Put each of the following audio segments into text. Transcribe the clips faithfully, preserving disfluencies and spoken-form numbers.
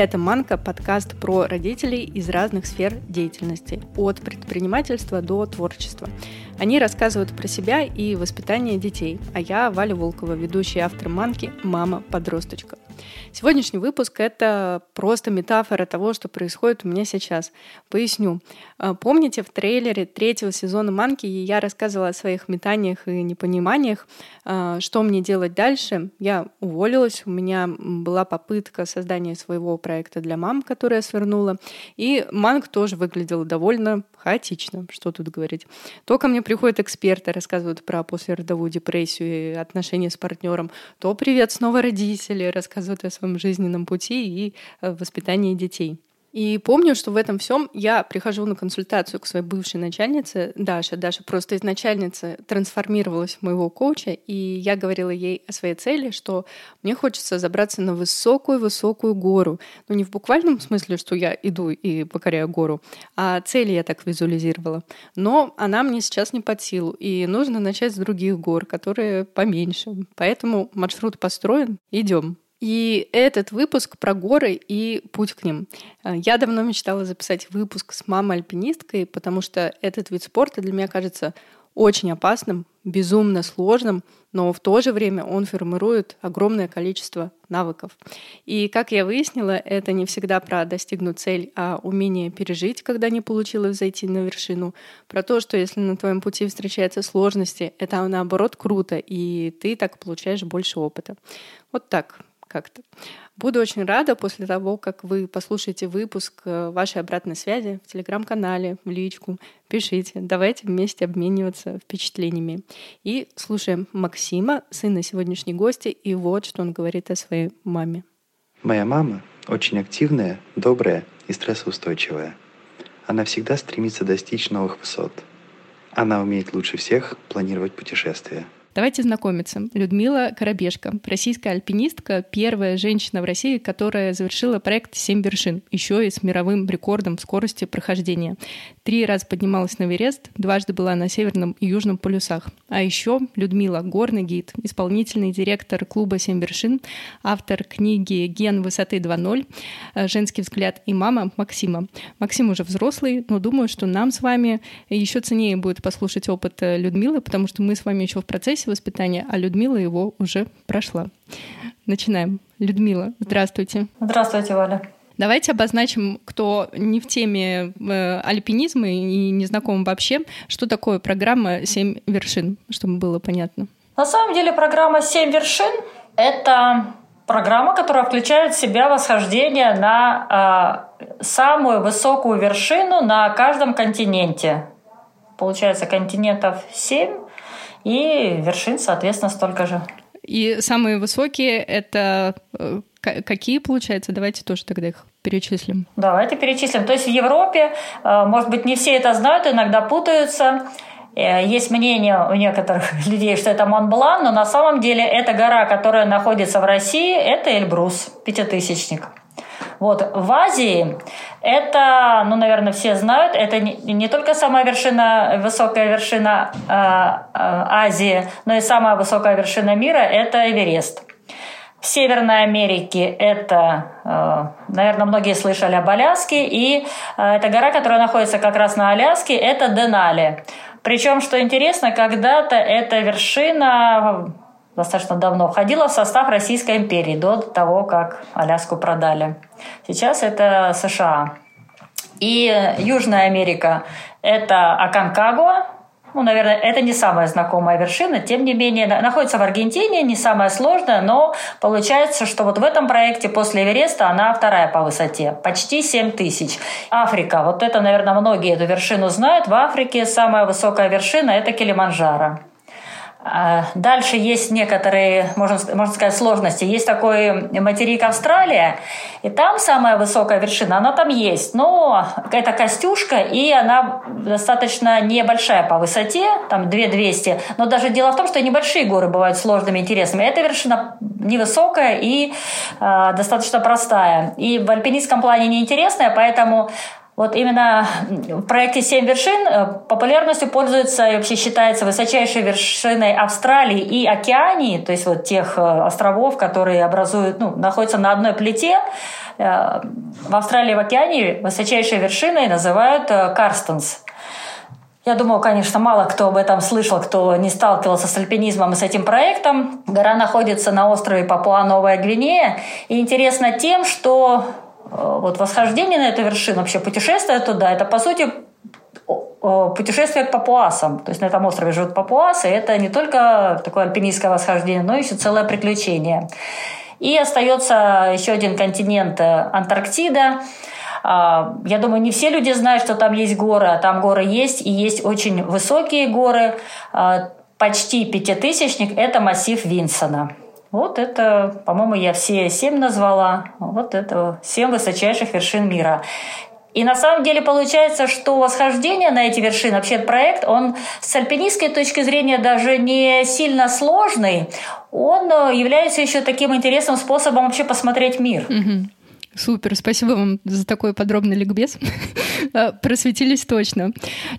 Это «Манка» – подкаст про родителей из разных сфер деятельности, от предпринимательства до творчества. Они рассказывают про себя и воспитание детей, а я, Валя Волкова, ведущая и автор «Манки», мама-подросточка. Сегодняшний выпуск – это просто метафора того, что происходит у меня сейчас. Поясню. Помните, в трейлере третьего сезона «Манки» я рассказывала о своих метаниях и непониманиях, что мне делать дальше. Я уволилась, у меня была попытка создания своего проекта для мам, который я свернула, и «Манк» тоже выглядел довольно хаотично, что тут говорить. То ко мне приходят эксперты, рассказывают про послеродовую депрессию и отношения с партнером, то «Привет, снова родители», рассказывают о своем жизненном пути и воспитании детей. И помню, что в этом всем я прихожу на консультацию к своей бывшей начальнице Даше. Даша просто из начальницы трансформировалась в моего коуча, и я говорила ей о своей цели, что мне хочется забраться на высокую-высокую гору. Ну, не в буквальном смысле, что я иду и покоряю гору, а цели я так визуализировала. Но она мне сейчас не под силу, и нужно начать с других гор, которые поменьше. Поэтому маршрут построен, идем. И этот выпуск про горы и путь к ним. Я давно мечтала записать выпуск с мамой-альпинисткой, потому что этот вид спорта для меня кажется очень опасным, безумно сложным, но в то же время он формирует огромное количество навыков. И, как я выяснила, это не всегда про достигнуть цель, а умение пережить, когда не получилось зайти на вершину, про то, что если на твоем пути встречаются сложности, это наоборот круто, и ты так получаешь больше опыта. Вот так. Как-то. Буду очень рада после того, как вы послушаете выпуск, вашей обратной связи в Телеграм-канале, в личку. Пишите, давайте вместе обмениваться впечатлениями. И слушаем Максима, сына сегодняшней гости, и вот что он говорит о своей маме. Моя мама очень активная, добрая и стрессоустойчивая. Она всегда стремится достичь новых высот. Она умеет лучше всех планировать путешествия. Давайте знакомиться. Людмила Коробешко, российская альпинистка, первая женщина в России, которая завершила проект «Семь вершин», еще и с мировым рекордом в скорости прохождения. Три раза поднималась на Эверест, дважды была на Северном и Южном полюсах. А еще Людмила – горный гид, исполнительный директор клуба «Семь вершин», автор книги «Ген высоты два ноль», «Женский взгляд» и мама Максима. Максим уже взрослый, но думаю, что нам с вами еще ценнее будет послушать опыт Людмилы, потому что мы с вами еще в процессе воспитания, а Людмила его уже прошла. Начинаем. Людмила, здравствуйте. Здравствуйте, Валя. Давайте обозначим, кто не в теме альпинизма и не знаком вообще, что такое программа «Семь вершин», чтобы было понятно. На самом деле программа «Семь вершин» — это программа, которая включает в себя восхождение на э, самую высокую вершину на каждом континенте. Получается, континентов семь, и вершин, соответственно, столько же. И самые высокие — это какие, получается? Давайте тоже тогда их перечислим. Давайте перечислим. То есть в Европе, может быть, не все это знают, иногда путаются. Есть мнение у некоторых людей, что это Монблан, но на самом деле эта гора, которая находится в России, это Эльбрус, пятитысячник. Вот. В Азии это, ну, наверное, все знают, это не, не только самая вершина, высокая вершина э, э, Азии, но и самая высокая вершина мира – это Эверест. В Северной Америке это, э, наверное, многие слышали об Аляске, и э, эта гора, которая находится как раз на Аляске, это Денали. Причем, что интересно, когда-то эта вершина достаточно давно входила в состав Российской империи, до того, как Аляску продали. Сейчас это США. И Южная Америка – это Аконкагуа. Ну, наверное, это не самая знакомая вершина, тем не менее, находится в Аргентине, не самая сложная, но получается, что вот в этом проекте после Эвереста она вторая по высоте, почти семь тысяч. Африка, вот это, наверное, многие эту вершину знают. В Африке самая высокая вершина – это Килиманджаро. Дальше есть некоторые, можно, можно сказать, сложности. Есть такой материк Австралия, и там самая высокая вершина, она там есть, но это Костюшка, и она достаточно небольшая по высоте, там две тысячи двести, но даже дело в том, что небольшие горы бывают сложными и интересными. Эта вершина невысокая и э, достаточно простая, и в альпинистском плане неинтересная, поэтому Вот именно в проекте «Семь вершин» популярностью пользуется и вообще считается высочайшей вершиной Австралии и Океании, то есть вот тех островов, которые образуют, ну, находятся на одной плите. В Австралии и в Океании высочайшей вершиной называют Карстенс. Я думаю, конечно, мало кто об этом слышал, кто не сталкивался с альпинизмом и с этим проектом. Гора находится на острове Папуа-Новая Гвинея. И интересно тем, что вот восхождение на эту вершину, вообще путешествие туда, это, по сути, путешествие к папуасам. То есть на этом острове живут папуасы. Это не только такое альпинистское восхождение, но еще целое приключение. И остается еще один континент – Антарктида. Я думаю, не все люди знают, что там есть горы, а там горы есть, и есть очень высокие горы. Почти пятитысячник – это массив Винсона. Вот это, по-моему, я все семь назвала. Вот это семь высочайших вершин мира. И на самом деле получается, что восхождение на эти вершины, вообще проект, он с альпинистской точки зрения даже не сильно сложный. Он является еще таким интересным способом вообще посмотреть мир. Угу. Супер, спасибо вам за такой подробный ликбез. Просветились точно.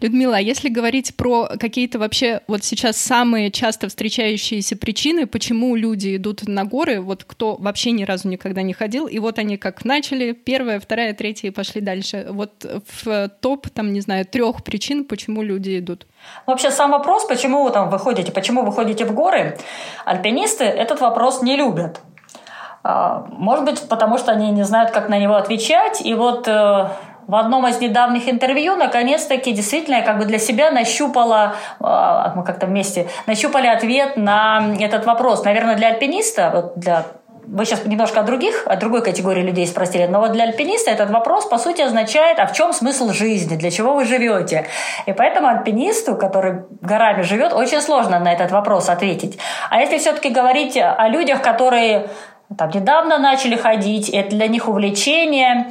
Людмила, а если говорить про какие-то вообще вот сейчас самые часто встречающиеся причины, почему люди идут на горы, вот кто вообще ни разу никогда не ходил, и вот они как начали, первая, вторая, третья и пошли дальше. Вот в топ, там, не знаю, трех причин, почему люди идут. Вообще сам вопрос, почему вы там выходите, почему вы ходите в горы, альпинисты этот вопрос не любят. Может быть, потому что они не знают, как на него отвечать. И вот э, в одном из недавних интервью, наконец-таки, действительно, я как бы для себя нащупала, э, мы как-то вместе нащупали ответ на этот вопрос. Наверное, для альпиниста, вот для... вы сейчас немножко о других, о другой категории людей спросили, но вот для альпиниста этот вопрос, по сути, означает, а в чем смысл жизни, для чего вы живете? И поэтому альпинисту, который горами живет, очень сложно на этот вопрос ответить. А если все-таки говорить о людях, которые... там недавно начали ходить, это для них увлечение,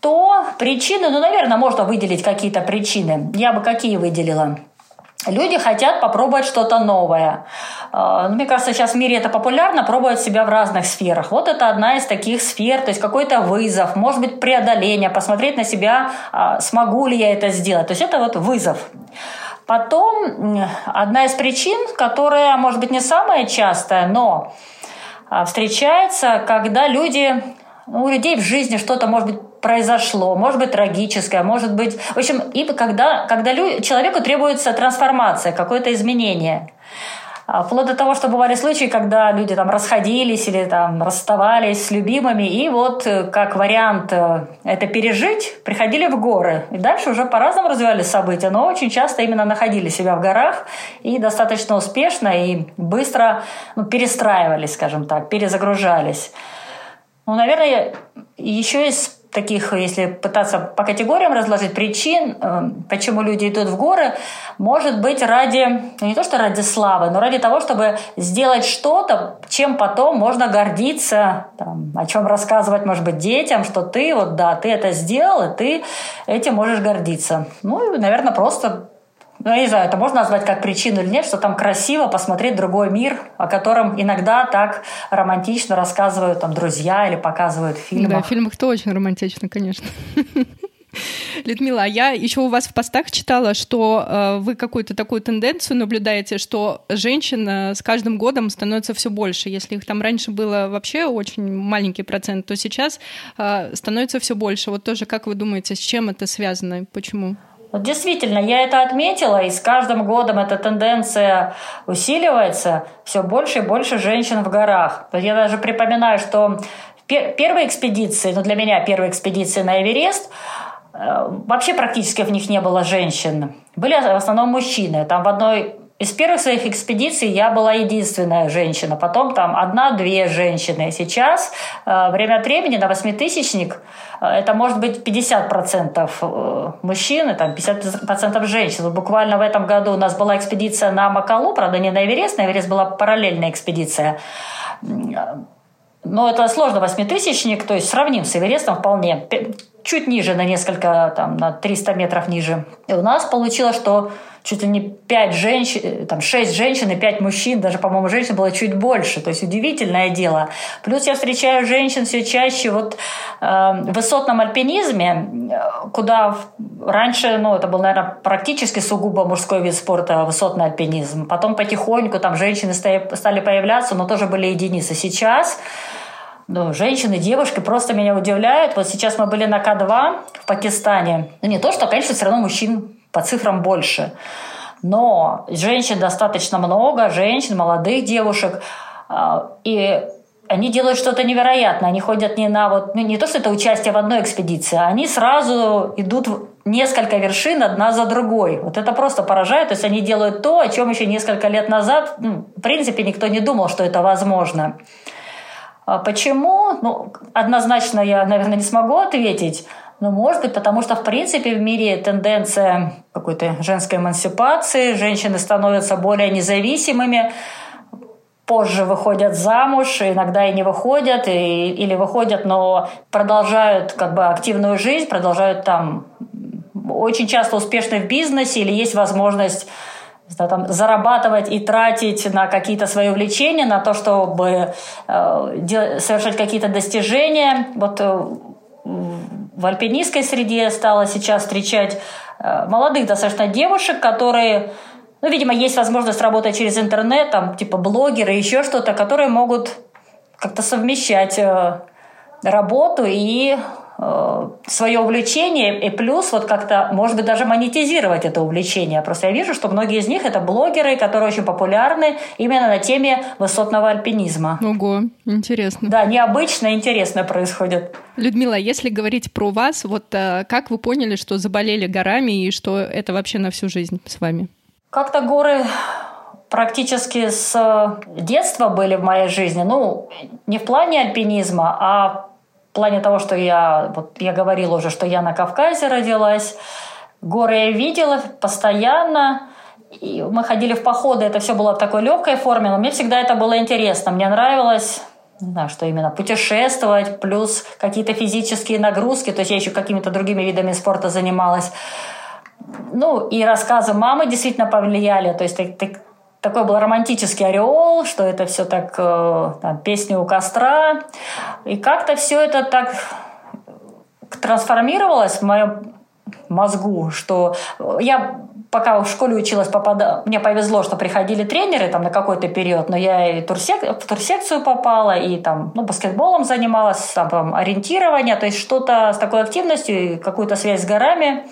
то причины, ну, наверное, можно выделить какие-то причины. Я бы какие выделила? Люди хотят попробовать что-то новое. Мне кажется, сейчас в мире это популярно, пробовать себя в разных сферах. Вот это одна из таких сфер, то есть какой-то вызов, может быть, преодоление, посмотреть на себя, смогу ли я это сделать. То есть это вот вызов. Потом одна из причин, которая, может быть, не самая частая, но... встречается, когда люди, ну, у людей в жизни что-то, может быть, произошло, может быть, трагическое, может быть... В общем, и когда, когда лю... человеку требуется трансформация, какое-то изменение. Вплоть до того, что бывали случаи, когда люди там расходились или там расставались с любимыми, и вот как вариант это пережить, приходили в горы. И дальше уже по-разному развивались события, но очень часто именно находили себя в горах и достаточно успешно и быстро, ну, перестраивались, скажем так, перезагружались. Ну, наверное, еще из таких, если пытаться по категориям разложить причин, почему люди идут в горы, может быть, ради, не то что ради славы, но ради того, чтобы сделать что-то, чем потом можно гордиться, там, о чем рассказывать, может быть, детям, что ты, вот да, ты это сделал, и ты этим можешь гордиться. Ну и, наверное, просто, ну, я не знаю, это можно назвать как причину или нет, что там красиво посмотреть другой мир, о котором иногда так романтично рассказывают там друзья или показывают в фильмах. Да, в фильмах-то очень романтично, конечно. Людмила, а я еще у вас в постах читала, что э, вы какую-то такую тенденцию наблюдаете, что женщин э, с каждым годом становится все больше. Если их там раньше было вообще очень маленький процент, то сейчас э, становится все больше. Вот тоже как вы думаете, с чем это связано и почему? Действительно, я это отметила, и с каждым годом эта тенденция усиливается. Все больше и больше женщин в горах. Я даже припоминаю, что первые экспедиции, ну для меня первые экспедиции на Эверест, вообще практически в них не было женщин. Были в основном мужчины. Там в одной из первых своих экспедиций я была единственная женщина. Потом там одна-две женщины. Сейчас время от времени на восьмитысячник это может быть пятьдесят процентов мужчин и там пятьдесят процентов женщин. Вот буквально в этом году у нас была экспедиция на Макалу, правда, не на Эверест. На Эверест была параллельная экспедиция. Но это сложно, восьмитысячник, то есть сравним с Эверестом вполне. Чуть ниже, на несколько, там, на триста метров ниже. И у нас получилось, что чуть ли не пять женщин, там шесть женщин и пять мужчин, даже, по-моему, женщин было чуть больше. То есть удивительное дело. Плюс я встречаю женщин все чаще вот, э, в высотном альпинизме, куда раньше, ну, это был, наверное, практически сугубо мужской вид спорта, высотный альпинизм. Потом потихоньку там женщины стали появляться, но тоже были единицы. Сейчас... Ну, женщины, девушки просто меня удивляют. Вот сейчас мы были на К два в Пакистане. Ну, не то, что, конечно, все равно мужчин по цифрам больше. Но женщин достаточно много, женщин, молодых девушек. И они делают что-то невероятное. Они ходят не на... вот, ну, не то, что это участие в одной экспедиции, они сразу идут в несколько вершин одна за другой. Вот это просто поражает. То есть они делают то, о чем еще несколько лет назад, ну, в принципе, никто не думал, что это возможно. Почему? Ну, однозначно я, наверное, не смогу ответить. Но, может быть, потому что, в принципе, в мире тенденция какой-то женской эмансипации, женщины становятся более независимыми, позже выходят замуж, иногда и не выходят, и, или выходят, но продолжают как бы активную жизнь, продолжают там очень часто успешны в бизнесе, или есть возможность... Да, там, зарабатывать и тратить на какие-то свои увлечения, на то, чтобы э, дел- совершать какие-то достижения. Вот э, в альпинистской среде я стала сейчас встречать э, молодых достаточно девушек, которые, ну, видимо, есть возможность работать через интернет, там, типа блогеры, еще что-то, которые могут как-то совмещать э, работу и... свое увлечение, и плюс вот как-то, может быть, даже монетизировать это увлечение. Просто я вижу, что многие из них это блогеры, которые очень популярны именно на теме высотного альпинизма. Ого, интересно. Да, необычно, интересно происходит. Людмила, если говорить про вас, вот как вы поняли, что заболели горами и что это вообще на всю жизнь с вами? Как-то горы... практически с детства были в моей жизни. Ну, не в плане альпинизма, а в плане того, что я, вот я говорила уже, что я на Кавказе родилась, горы я видела постоянно, и мы ходили в походы, это все было в такой легкой форме, но мне всегда это было интересно, мне нравилось, не знаю, что именно, путешествовать, плюс какие-то физические нагрузки, то есть я еще какими-то другими видами спорта занималась. Ну и рассказы мамы действительно повлияли, то есть ты, ты, такой был романтический ореол, что это все так, там, песни у костра. И как-то все это так трансформировалось в моем мозгу, что я пока в школе училась, попадала... мне повезло, что приходили тренеры там, на какой-то период, но я и в турсекцию попала, и там, ну, баскетболом занималась, там, ориентирование, то есть что-то с такой активностью и какую-то связь с горами.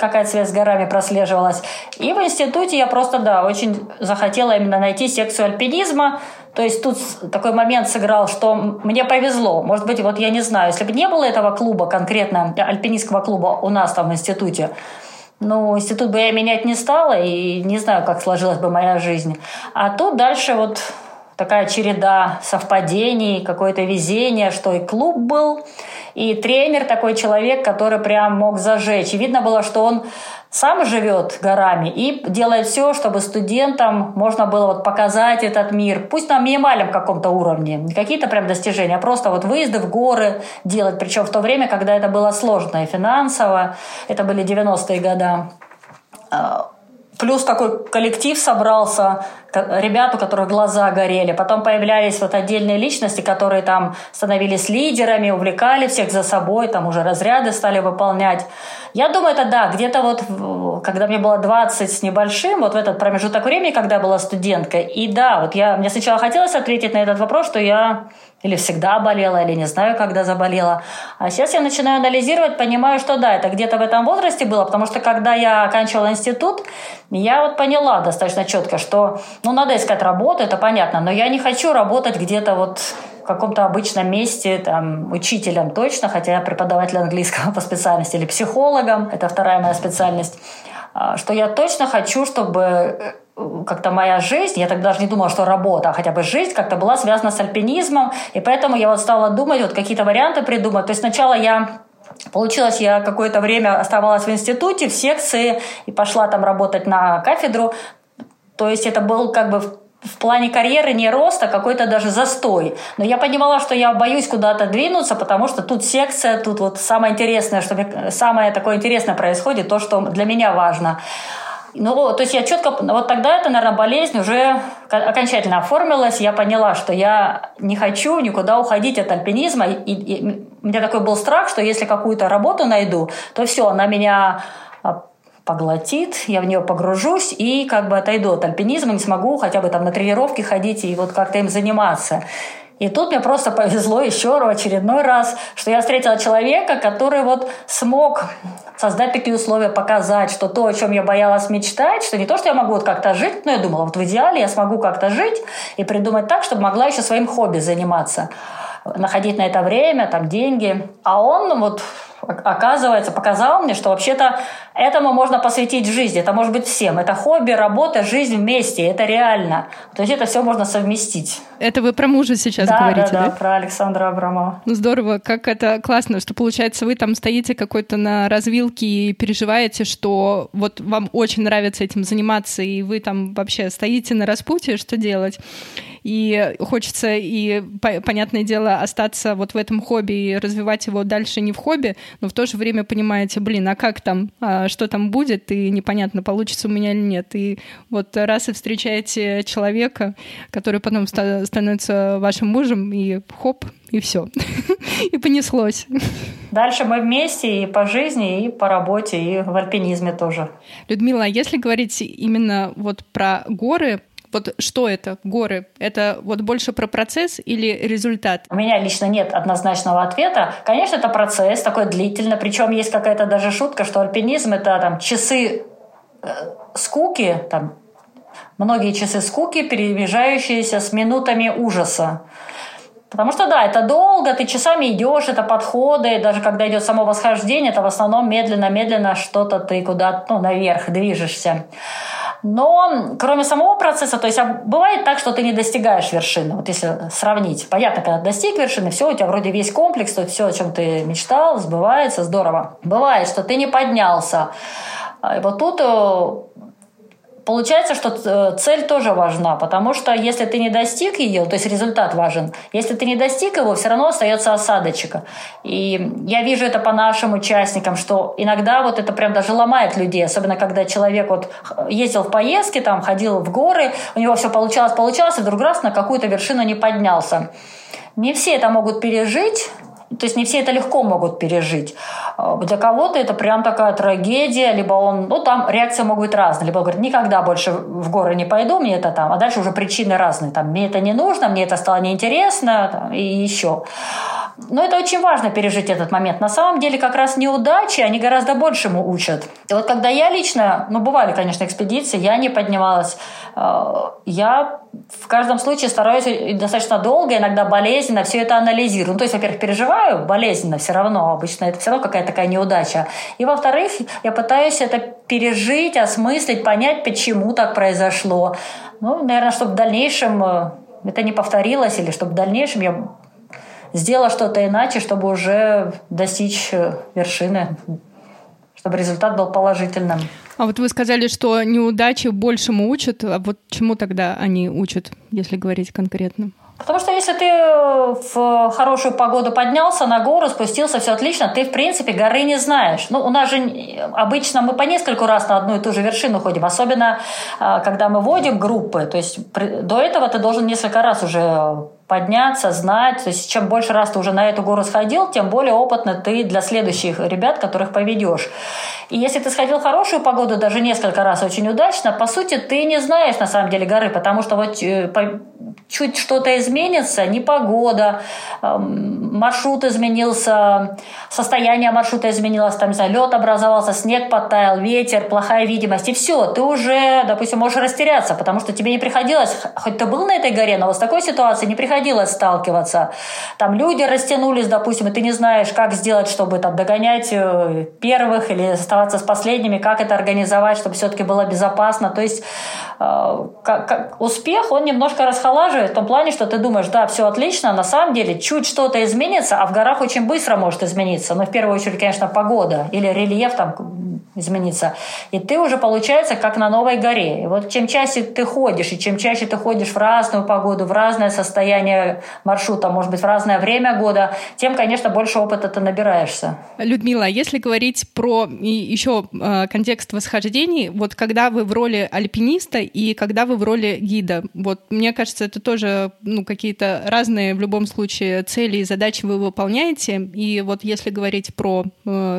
Какая-то связь с горами прослеживалась. И в институте я просто, да, очень захотела именно найти секцию альпинизма. То есть тут такой момент сыграл, что мне повезло. Может быть, вот я не знаю, если бы не было этого клуба, конкретно альпинистского клуба у нас там в институте, ну, институт бы я менять не стала, и не знаю, как сложилась бы моя жизнь. А тут дальше вот такая череда совпадений, какое-то везение, что и клуб был, и тренер такой человек, который прям мог зажечь. И видно было, что он сам живет горами и делает все, чтобы студентам можно было вот показать этот мир. Пусть на минимальном каком-то уровне, не какие-то прям достижения, а просто вот выезды в горы делать. Причем в то время, когда это было сложно и финансово, это были девяностые годы. Плюс такой коллектив собрался, ребят, у которых глаза горели. Потом появлялись вот отдельные личности, которые там становились лидерами, увлекали всех за собой, там уже разряды стали выполнять. Я думаю, это да, где-то вот, когда мне было двадцать с небольшим, вот в этот промежуток времени, когда я была студенткой. И да, вот я, мне сначала хотелось ответить на этот вопрос, что я или всегда болела, или не знаю, когда заболела. А сейчас я начинаю анализировать, понимаю, что да, это где-то в этом возрасте было, потому что когда я оканчивала институт, я вот поняла достаточно четко, что, ну, надо искать работу, это понятно, но я не хочу работать где-то вот в каком-то обычном месте, там, учителем точно, хотя я преподаватель английского по специальности, или психологом, это вторая моя специальность, что я точно хочу, чтобы как-то моя жизнь, я тогда даже не думала, что работа, а хотя бы жизнь как-то была связана с альпинизмом, и поэтому я вот стала думать, вот какие-то варианты придумать. То есть сначала я, получилось, я какое-то время оставалась в институте, в секции, и пошла там работать на кафедру, то есть это был как бы в плане карьеры не роста, а какой-то даже застой. Но я понимала, что я боюсь куда-то двинуться, потому что тут секция, тут вот самое интересное, что мне, самое такое интересное происходит, то, что для меня важно. Ну, то есть я четко... Вот тогда эта, наверное, болезнь уже окончательно оформилась. Я поняла, что я не хочу никуда уходить от альпинизма. И, и у меня такой был страх, что если какую-то работу найду, то все, она меня поглотит, я в нее погружусь и как бы отойду от альпинизма, не смогу хотя бы там на тренировки ходить и вот как-то им заниматься. И тут мне просто повезло еще в очередной раз, что я встретила человека, который вот смог создать такие условия, показать, что то, о чем я боялась мечтать, что не то, что я могу вот как-то жить, но я думала, вот в идеале я смогу как-то жить и придумать так, чтобы могла еще своим хобби заниматься, находить на это время, там, деньги. А он вот, оказывается, показал мне, что вообще-то этому можно посвятить жизнь, это может быть всем. Это хобби, работа, жизнь вместе, это реально. То есть это все можно совместить. Это вы про мужа сейчас да, говорите, да? Да, да, про Александра Абрамова. Ну здорово, как это классно, что получается вы там стоите какой-то на развилке и переживаете, что вот вам очень нравится этим заниматься, и вы там вообще стоите на распутье, что делать. И хочется, и, понятное дело, остаться вот в этом хобби и развивать его дальше не в хобби, но в то же время понимаете, блин, а как там, а что там будет, и непонятно, получится у меня или нет. И вот раз и встречаете человека, который потом ста- становится вашим мужем, и хоп, и все. И понеслось. Дальше мы вместе и по жизни, и по работе, и в альпинизме тоже. Людмила, а если говорить именно вот про горы, вот что это, горы? Это вот больше про процесс или результат? У меня лично нет однозначного ответа. Конечно, это процесс такой длительный. Причем есть какая-то даже шутка, что альпинизм — это там часы э, скуки, там, многие часы скуки, перемежающиеся с минутами ужаса. Потому что, да, это долго, ты часами идешь, это подходы, и даже когда идет само восхождение, это в основном медленно-медленно что-то ты куда-то, ну, наверх движешься. Но кроме самого процесса, то есть бывает так, что ты не достигаешь вершины. Вот если сравнить. Понятно, когда достиг вершины, все, у тебя вроде весь комплекс, то все, о чем ты мечтал, сбывается, здорово. Бывает, что ты не поднялся. И вот тут получается, что цель тоже важна, потому что если ты не достиг ее, то есть результат важен, если ты не достиг его, все равно остается осадочек. И я вижу это по нашим участникам, что иногда вот это прям даже ломает людей, особенно когда человек вот ездил в поездки, там, ходил в горы, у него все получалось, получалось, и вдруг раз на какую-то вершину не поднялся. Не все это могут пережить. То есть не все это легко могут пережить. Для кого-то это прям такая трагедия, либо он, ну там реакции могут быть разные, либо он говорит, никогда больше в горы не пойду, мне это там, а дальше уже причины разные, там, мне это не нужно, мне это стало неинтересно, там, и еще. Но это очень важно пережить этот момент. На самом деле как раз неудачи, они гораздо большему учат. И вот когда я лично, ну бывали, конечно, экспедиции, я не поднималась, я в каждом случае стараюсь достаточно долго, иногда болезненно все это анализирую. Ну, то есть, во-первых, переживаю, болезненно все равно, обычно это все равно какая-то такая неудача. И во-вторых, я пытаюсь это пережить, осмыслить, понять, почему так произошло. Ну, наверное, чтобы в дальнейшем это не повторилось, или чтобы в дальнейшем я сделала что-то иначе, чтобы уже достичь вершины, чтобы результат был положительным. А вот вы сказали, что неудачи большему учат, а вот чему тогда они учат, если говорить конкретно? Потому что если ты в хорошую погоду поднялся на гору, спустился, все отлично, ты, в принципе, горы не знаешь. Ну, у нас же обычно мы по нескольку раз на одну и ту же вершину ходим, особенно когда мы водим группы. То есть до этого ты должен несколько раз уже подняться, знать. То есть чем больше раз ты уже на эту гору сходил, тем более опытно ты для следующих ребят, которых поведешь. И если ты сходил в хорошую погоду, даже несколько раз очень удачно, по сути, ты не знаешь на самом деле горы, потому что вот чуть что-то изменилось, изменится непогода, маршрут изменился, состояние маршрута изменилось, там, не знаю, лед образовался, снег подтаял, ветер, плохая видимость, и все, ты уже, допустим, можешь растеряться, потому что тебе не приходилось, хоть ты был на этой горе, но вот с такой ситуацией не приходилось сталкиваться. Там люди растянулись, допустим, и ты не знаешь, как сделать, чтобы там догонять первых или оставаться с последними, как это организовать, чтобы все-таки было безопасно. То есть э, как, как успех, он немножко расхолаживает в том плане, что ты думаешь, да, все отлично, на самом деле чуть что-то изменится, а в горах очень быстро может измениться. Но в первую очередь, конечно, погода или рельеф, там, измениться. И ты уже, получается, как на Новой горе. И вот чем чаще ты ходишь, и чем чаще ты ходишь в разную погоду, в разное состояние маршрута, может быть, в разное время года, тем, конечно, больше опыта ты набираешься. Людмила, если говорить про еще контекст восхождений, вот когда вы в роли альпиниста и когда вы в роли гида, вот мне кажется, это тоже ну, какие-то разные в любом случае цели и задачи вы выполняете. И вот если говорить про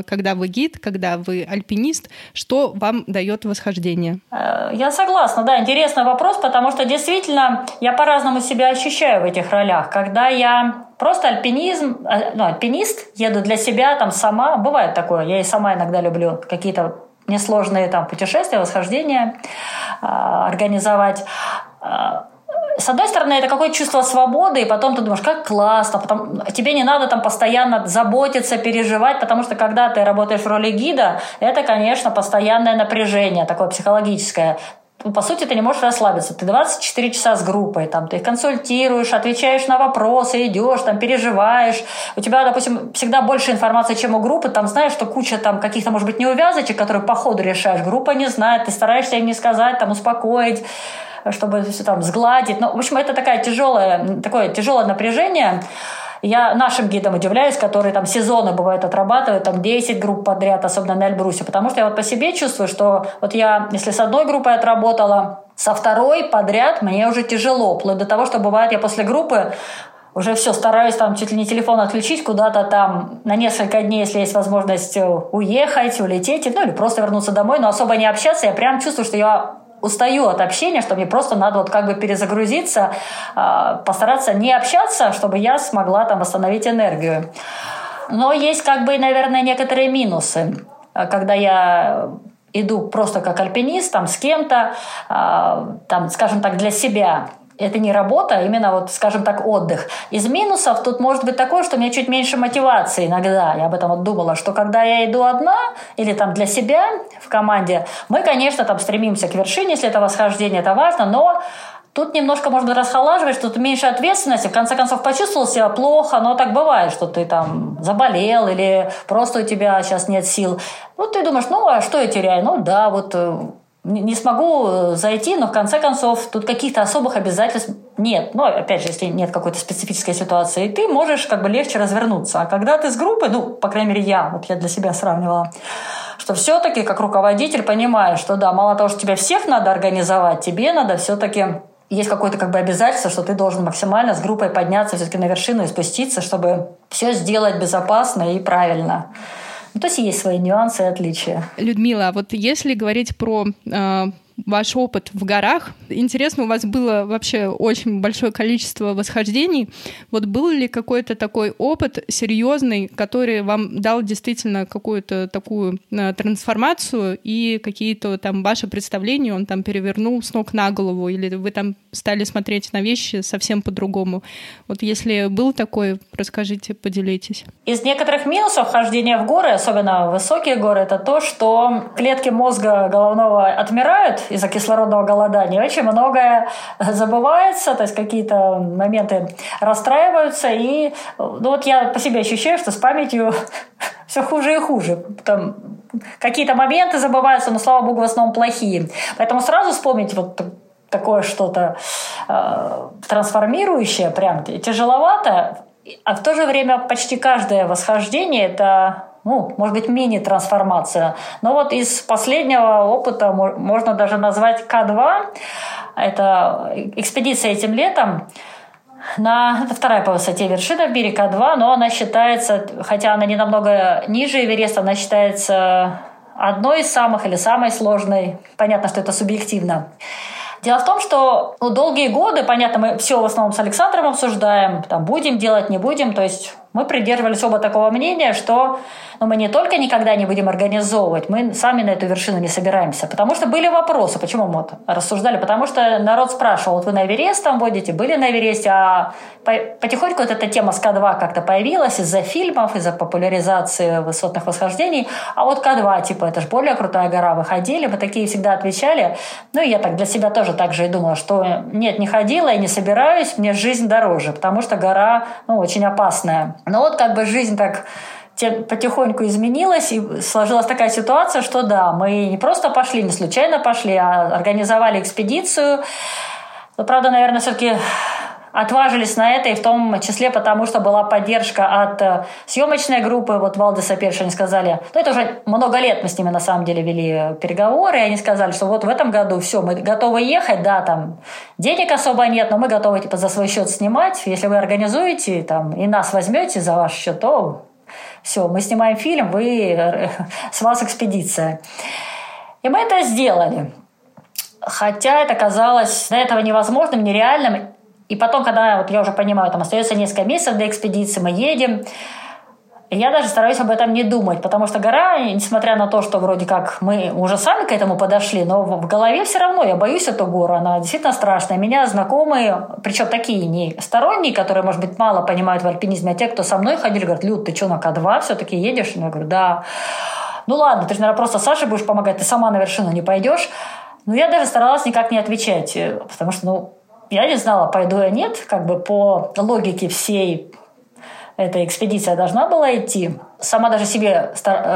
когда вы гид, когда вы альпинист, что вам дает восхождение? Я согласна, да, интересный вопрос, потому что действительно я по-разному себя ощущаю в этих ролях. Когда я просто альпинизм, ну, альпинист, еду для себя там сама, бывает такое, я и сама иногда люблю какие-то несложные там путешествия, восхождения э, организовать. С одной стороны, это какое-то чувство свободы, и потом ты думаешь, как классно, потом, тебе не надо там постоянно заботиться, переживать, потому что когда ты работаешь в роли гида, это, конечно, постоянное напряжение, такое психологическое. По сути, ты не можешь расслабиться. Ты двадцать четыре часа с группой, там, ты их консультируешь, отвечаешь на вопросы, идешь, там, переживаешь. У тебя, допустим, всегда больше информации, чем у группы. Там знаешь, что куча там, каких-то, может быть, неувязочек, которые по ходу решаешь. Группа не знает, ты стараешься им не сказать, там, успокоить, чтобы все там сгладить. Ну, в общем, это такая тяжелая, такое тяжелое напряжение. Я нашим гидам удивляюсь, которые там сезоны, бывает, отрабатывают, там десять групп подряд, особенно на Эльбрусе, потому что я вот по себе чувствую, что вот я, если с одной группой отработала, со второй подряд мне уже тяжело, вплоть до того, что бывает, я после группы уже все, стараюсь там чуть ли не телефон отключить, куда-то там на несколько дней, если есть возможность, уехать, улететь, ну или просто вернуться домой, но особо не общаться, я прям чувствую, что я устаю от общения, что мне просто надо вот как бы перезагрузиться, постараться не общаться, чтобы я смогла там восстановить энергию. Но есть как бы, наверное, некоторые минусы. Когда я иду просто как альпинист, там, с кем-то, там, скажем так, для себя, это не работа, а именно, вот, скажем так, отдых. Из минусов тут может быть такое, что у меня чуть меньше мотивации иногда. Я об этом вот думала, что когда я иду одна или там для себя в команде, мы, конечно, там стремимся к вершине, если это восхождение, это важно, но тут немножко, может быть, расхолаживаешь, тут меньше ответственности. В конце концов, почувствовал себя плохо, но так бывает, что ты там заболел или просто у тебя сейчас нет сил. Ну, ты думаешь, ну, а что я теряю? Ну, да, вот... не смогу зайти, но в конце концов тут каких-то особых обязательств нет. Но, опять же, если нет какой-то специфической ситуации, ты можешь как бы легче развернуться. А когда ты с группой, ну, по крайней мере, я, вот я для себя сравнивала, что все-таки как руководитель понимаешь, что да, мало того, что тебя всех надо организовать, тебе надо все-таки... Есть какое-то как бы обязательство, что ты должен максимально с группой подняться все-таки на вершину и спуститься, чтобы все сделать безопасно и правильно. Ну, то есть есть свои нюансы и отличия. Людмила, а вот если говорить про э, ваш опыт в горах, интересно, у вас было вообще очень большое количество восхождений. Вот был ли какой-то такой опыт серьезный, который вам дал действительно какую-то такую э, трансформацию и какие-то там ваши представления, он там перевернул с ног на голову, или вы там стали смотреть на вещи совсем по-другому? Вот если был такой, расскажите, поделитесь. Из некоторых минусов хождения в горы, особенно высокие горы, это то, что клетки мозга головного отмирают из-за кислородного голодания, очень многое забывается, то есть какие-то моменты расстраиваются, и ну, вот я по себе ощущаю, что с памятью все хуже и хуже. Там какие-то моменты забываются, но, слава богу, в основном плохие. Поэтому сразу вспомнить вот такое что-то э, трансформирующее, прям тяжеловато, а в то же время почти каждое восхождение это... ну, может быть, мини-трансформация. Но вот из последнего опыта можно даже назвать К два. Это экспедиция этим летом. На, это вторая по высоте вершина в мире К два, но она считается, хотя она не намного ниже Эвереста, она считается одной из самых или самой сложной. Понятно, что это субъективно. Дело в том, что ну, долгие годы, понятно, мы все в основном с Александром обсуждаем, там, будем делать, не будем, то есть мы придерживались оба такого мнения, что ну, мы не только никогда не будем организовывать, мы сами на эту вершину не собираемся, потому что были вопросы, почему мы вот рассуждали, потому что народ спрашивал, вот вы на Эверест там водите, были на Эвересте, а потихоньку вот эта тема с К два как-то появилась из-за фильмов, из-за популяризации высотных восхождений, а вот К два, типа, это же более крутая гора, вы ходили, мы такие всегда отвечали, ну и я так для себя тоже так же и думала, что нет, не ходила, я не собираюсь, мне жизнь дороже, потому что гора, ну, очень опасная. Но вот как бы жизнь так потихоньку изменилось, и сложилась такая ситуация, что да, мы не просто пошли, не случайно пошли, а организовали экспедицию. Но, правда, наверное, все-таки отважились на это, и в том числе потому, что была поддержка от съемочной группы, вот Валдиса Пельша, они сказали, ну это уже много лет мы с ними на самом деле вели переговоры, и они сказали, что вот в этом году все, мы готовы ехать, да, там денег особо нет, но мы готовы типа за свой счет снимать, если вы организуете там и нас возьмете за ваш счет, то все, мы снимаем фильм, вы, с вас экспедиция. И мы это сделали. Хотя это казалось до этого невозможным, нереальным. И потом, когда, вот я уже понимаю, там остается несколько месяцев до экспедиции, мы едем, я даже стараюсь об этом не думать, потому что гора, несмотря на то, что вроде как мы уже сами к этому подошли, но в голове все равно, я боюсь эту гору, она действительно страшная. Меня знакомые, причем такие не сторонние, которые, может быть, мало понимают в альпинизме, а те, кто со мной ходили, говорят, Люд, ты что, на К два все-таки едешь? Я говорю, да. Ну ладно, ты же, наверное, просто Саше будешь помогать, ты сама на вершину не пойдешь. Но я даже старалась никак не отвечать, потому что, ну, я не знала, пойду я нет, как бы по логике всей эта экспедиция должна была идти. Сама даже себе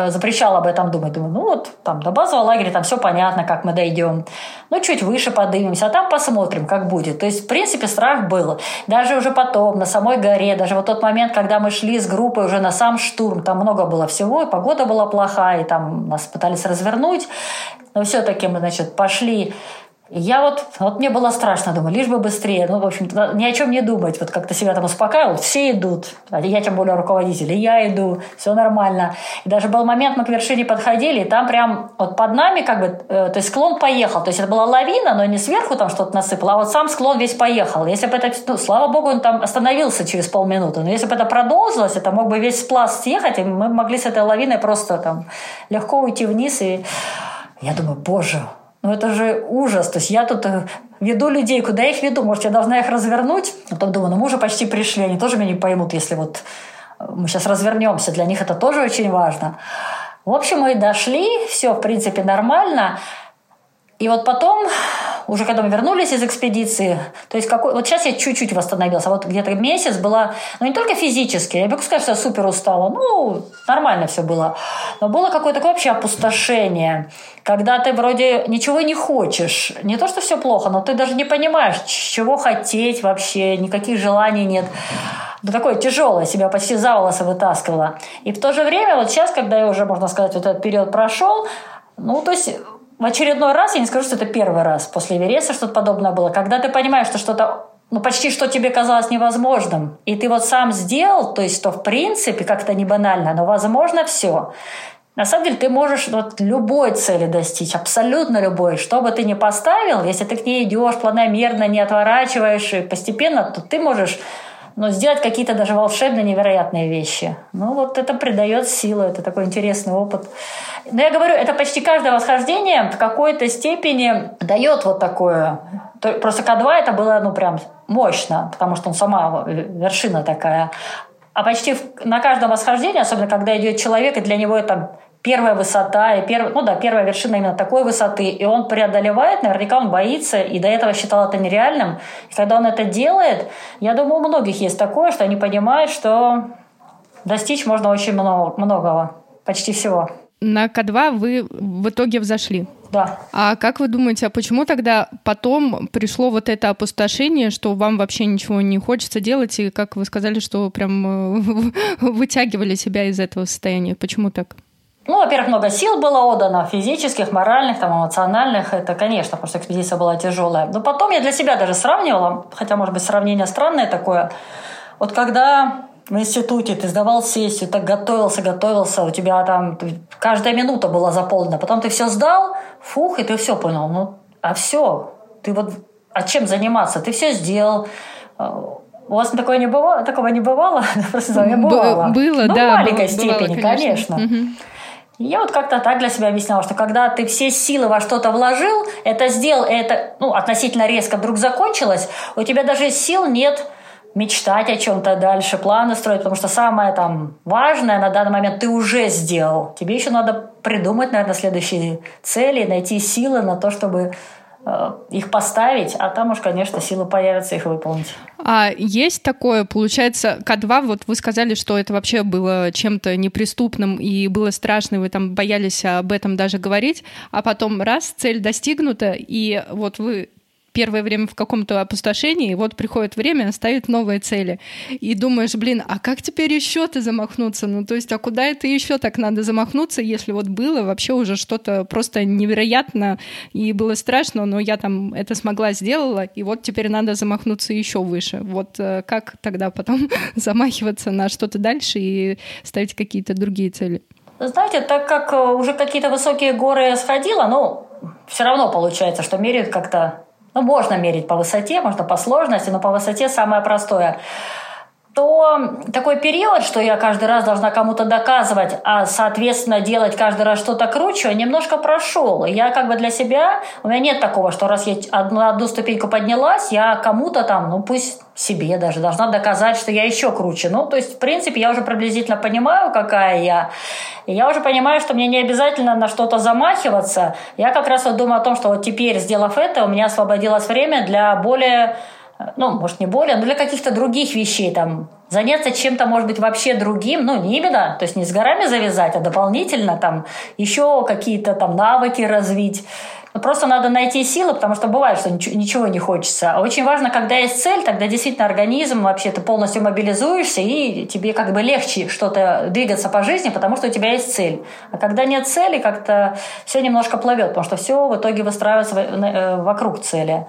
запрещала об этом думать. Думаю, ну вот, там до базового лагеря там все понятно, как мы дойдем. Ну, чуть выше поднимемся, а там посмотрим, как будет. То есть, в принципе, страх был. Даже уже потом, на самой горе, даже вот тот момент, когда мы шли с группой уже на сам штурм, там много было всего, и погода была плохая, и там нас пытались развернуть. Но все-таки мы, значит, пошли. Я вот, вот мне было страшно, думаю, лишь бы быстрее, ну, в общем, ни о чем не думать, вот как-то себя там успокаивал, все идут, я тем более руководитель, и я иду, все нормально. И даже был момент, мы к вершине подходили, и там прям вот под нами как бы, э, то есть склон поехал, то есть это была лавина, но не сверху там что-то насыпало, а вот сам склон весь поехал. Если бы это, ну, слава богу, он там остановился через полминуты, но если бы это продолжилось, это мог бы весь пласт съехать, и мы могли с этой лавиной просто там легко уйти вниз, и я думаю, боже, ну, это же ужас. То есть я тут веду людей, куда я их веду? Может, я должна их развернуть? А потом думаю, ну, мы уже почти пришли, они тоже меня не поймут, если вот мы сейчас развернемся. Для них это тоже очень важно. В общем, мы дошли, все, в принципе, нормально. И вот потом, уже когда мы вернулись из экспедиции, то есть какой, вот сейчас я чуть-чуть восстановилась, а вот где-то месяц была, ну, не только физически, я могу сказать, что я супер устала, ну, нормально все было, но было какое-то такое вообще опустошение, когда ты вроде ничего не хочешь, не то, что все плохо, но ты даже не понимаешь, чего хотеть вообще, никаких желаний нет. Ну, такое тяжелое, себя почти за волосы вытаскивало. И в то же время, вот сейчас, когда я уже, можно сказать, вот этот период прошел, ну, то есть... В очередной раз, я не скажу, что это первый раз после Эвереста что-то подобное было, когда ты понимаешь, что что-то, ну, почти что тебе казалось невозможным, и ты вот сам сделал, то есть, что в принципе как-то не банально, но возможно все. На самом деле ты можешь вот любой цели достичь, абсолютно любой, что бы ты ни поставил, если ты к ней идешь планомерно, не отворачиваешь и постепенно, то ты можешь, ну, сделать какие-то даже волшебные, невероятные вещи. Ну, вот это придает силу, это такой интересный опыт. Но я говорю, это почти каждое восхождение в какой-то степени дает вот такое. Просто К два это было, ну, прям мощно, потому что он сама вершина такая. А почти на каждом восхождении, особенно когда идет человек, и для него это первая высота, и перв... ну да, первая вершина именно такой высоты, и он преодолевает, наверняка он боится, и до этого считал это нереальным. И когда он это делает, я думаю, у многих есть такое, что они понимают, что достичь можно очень много, многого, почти всего. На К два вы в итоге взошли. Да. А как вы думаете, а почему тогда потом пришло вот это опустошение, что вам вообще ничего не хочется делать, и как вы сказали, что прям вытягивали себя из этого состояния? Почему так? Ну, во-первых, много сил было отдано, физических, моральных, там, эмоциональных. Это, конечно, потому что экспедиция была тяжелая. Но потом я для себя даже сравнивала, хотя, может быть, сравнение странное такое. Вот когда в институте ты сдавал сессию, так готовился, готовился, у тебя там каждая минута была заполнена. Потом ты все сдал, фух, и ты все понял. Ну, а все, ты вот, а чем заниматься? Ты все сделал. У вас такое не бывало, такого не бывало? Просто с вами бывало. Было, да. В маленькой степени, конечно. Я вот как-то так для себя объясняла, что когда ты все силы во что-то вложил, это сделал, это, ну, относительно резко вдруг закончилось, у тебя даже сил нет мечтать о чем-то дальше, планы строить, потому что самое там важное на данный момент ты уже сделал. Тебе еще надо придумать, наверное, следующие цели, найти силы на то, чтобы их поставить, а там уж, конечно, силы появятся их выполнить. А есть такое, получается, К2, вот вы сказали, что это вообще было чем-то неприступным и было страшно, и вы там боялись об этом даже говорить, а потом раз, цель достигнута, и вот вы первое время в каком-то опустошении, и вот приходит время, ставит новые цели. И думаешь, блин, а как теперь еще-то замахнуться? Ну, то есть, а куда это еще так надо замахнуться, если вот было вообще уже что-то просто невероятно, и было страшно, но я там это смогла, сделала, и вот теперь надо замахнуться еще выше. Вот как тогда потом замахиваться на что-то дальше и ставить какие-то другие цели? Знаете, так как уже какие-то высокие горы сходила, ну, все равно получается, что меряют как-то. Ну, можно мерить по высоте, можно по сложности, но по высоте самое простое. То такой период, что я каждый раз должна кому-то доказывать, а, соответственно, делать каждый раз что-то круче, немножко прошел. Я как бы для себя, у меня нет такого, что раз я одну, одну ступеньку поднялась, я кому-то там, ну, пусть себе даже должна доказать, что я еще круче. Ну, то есть, в принципе, я уже приблизительно понимаю, какая я. И я уже понимаю, что мне не обязательно на что-то замахиваться. Я как раз вот думаю о том, что вот теперь, сделав это, у меня освободилось время для более... ну, может, не более, но для каких-то других вещей, там, заняться чем-то, может быть, вообще другим, ну, не именно, то есть не с горами завязать, а дополнительно, там, еще какие-то, там, навыки развить. Но просто надо найти силы, потому что бывает, что ничего не хочется. Очень важно, когда есть цель, тогда действительно организм, вообще ты полностью мобилизуешься, и тебе как бы легче что-то двигаться по жизни, потому что у тебя есть цель. А когда нет цели, как-то все немножко плывет, потому что все в итоге выстраивается вокруг цели.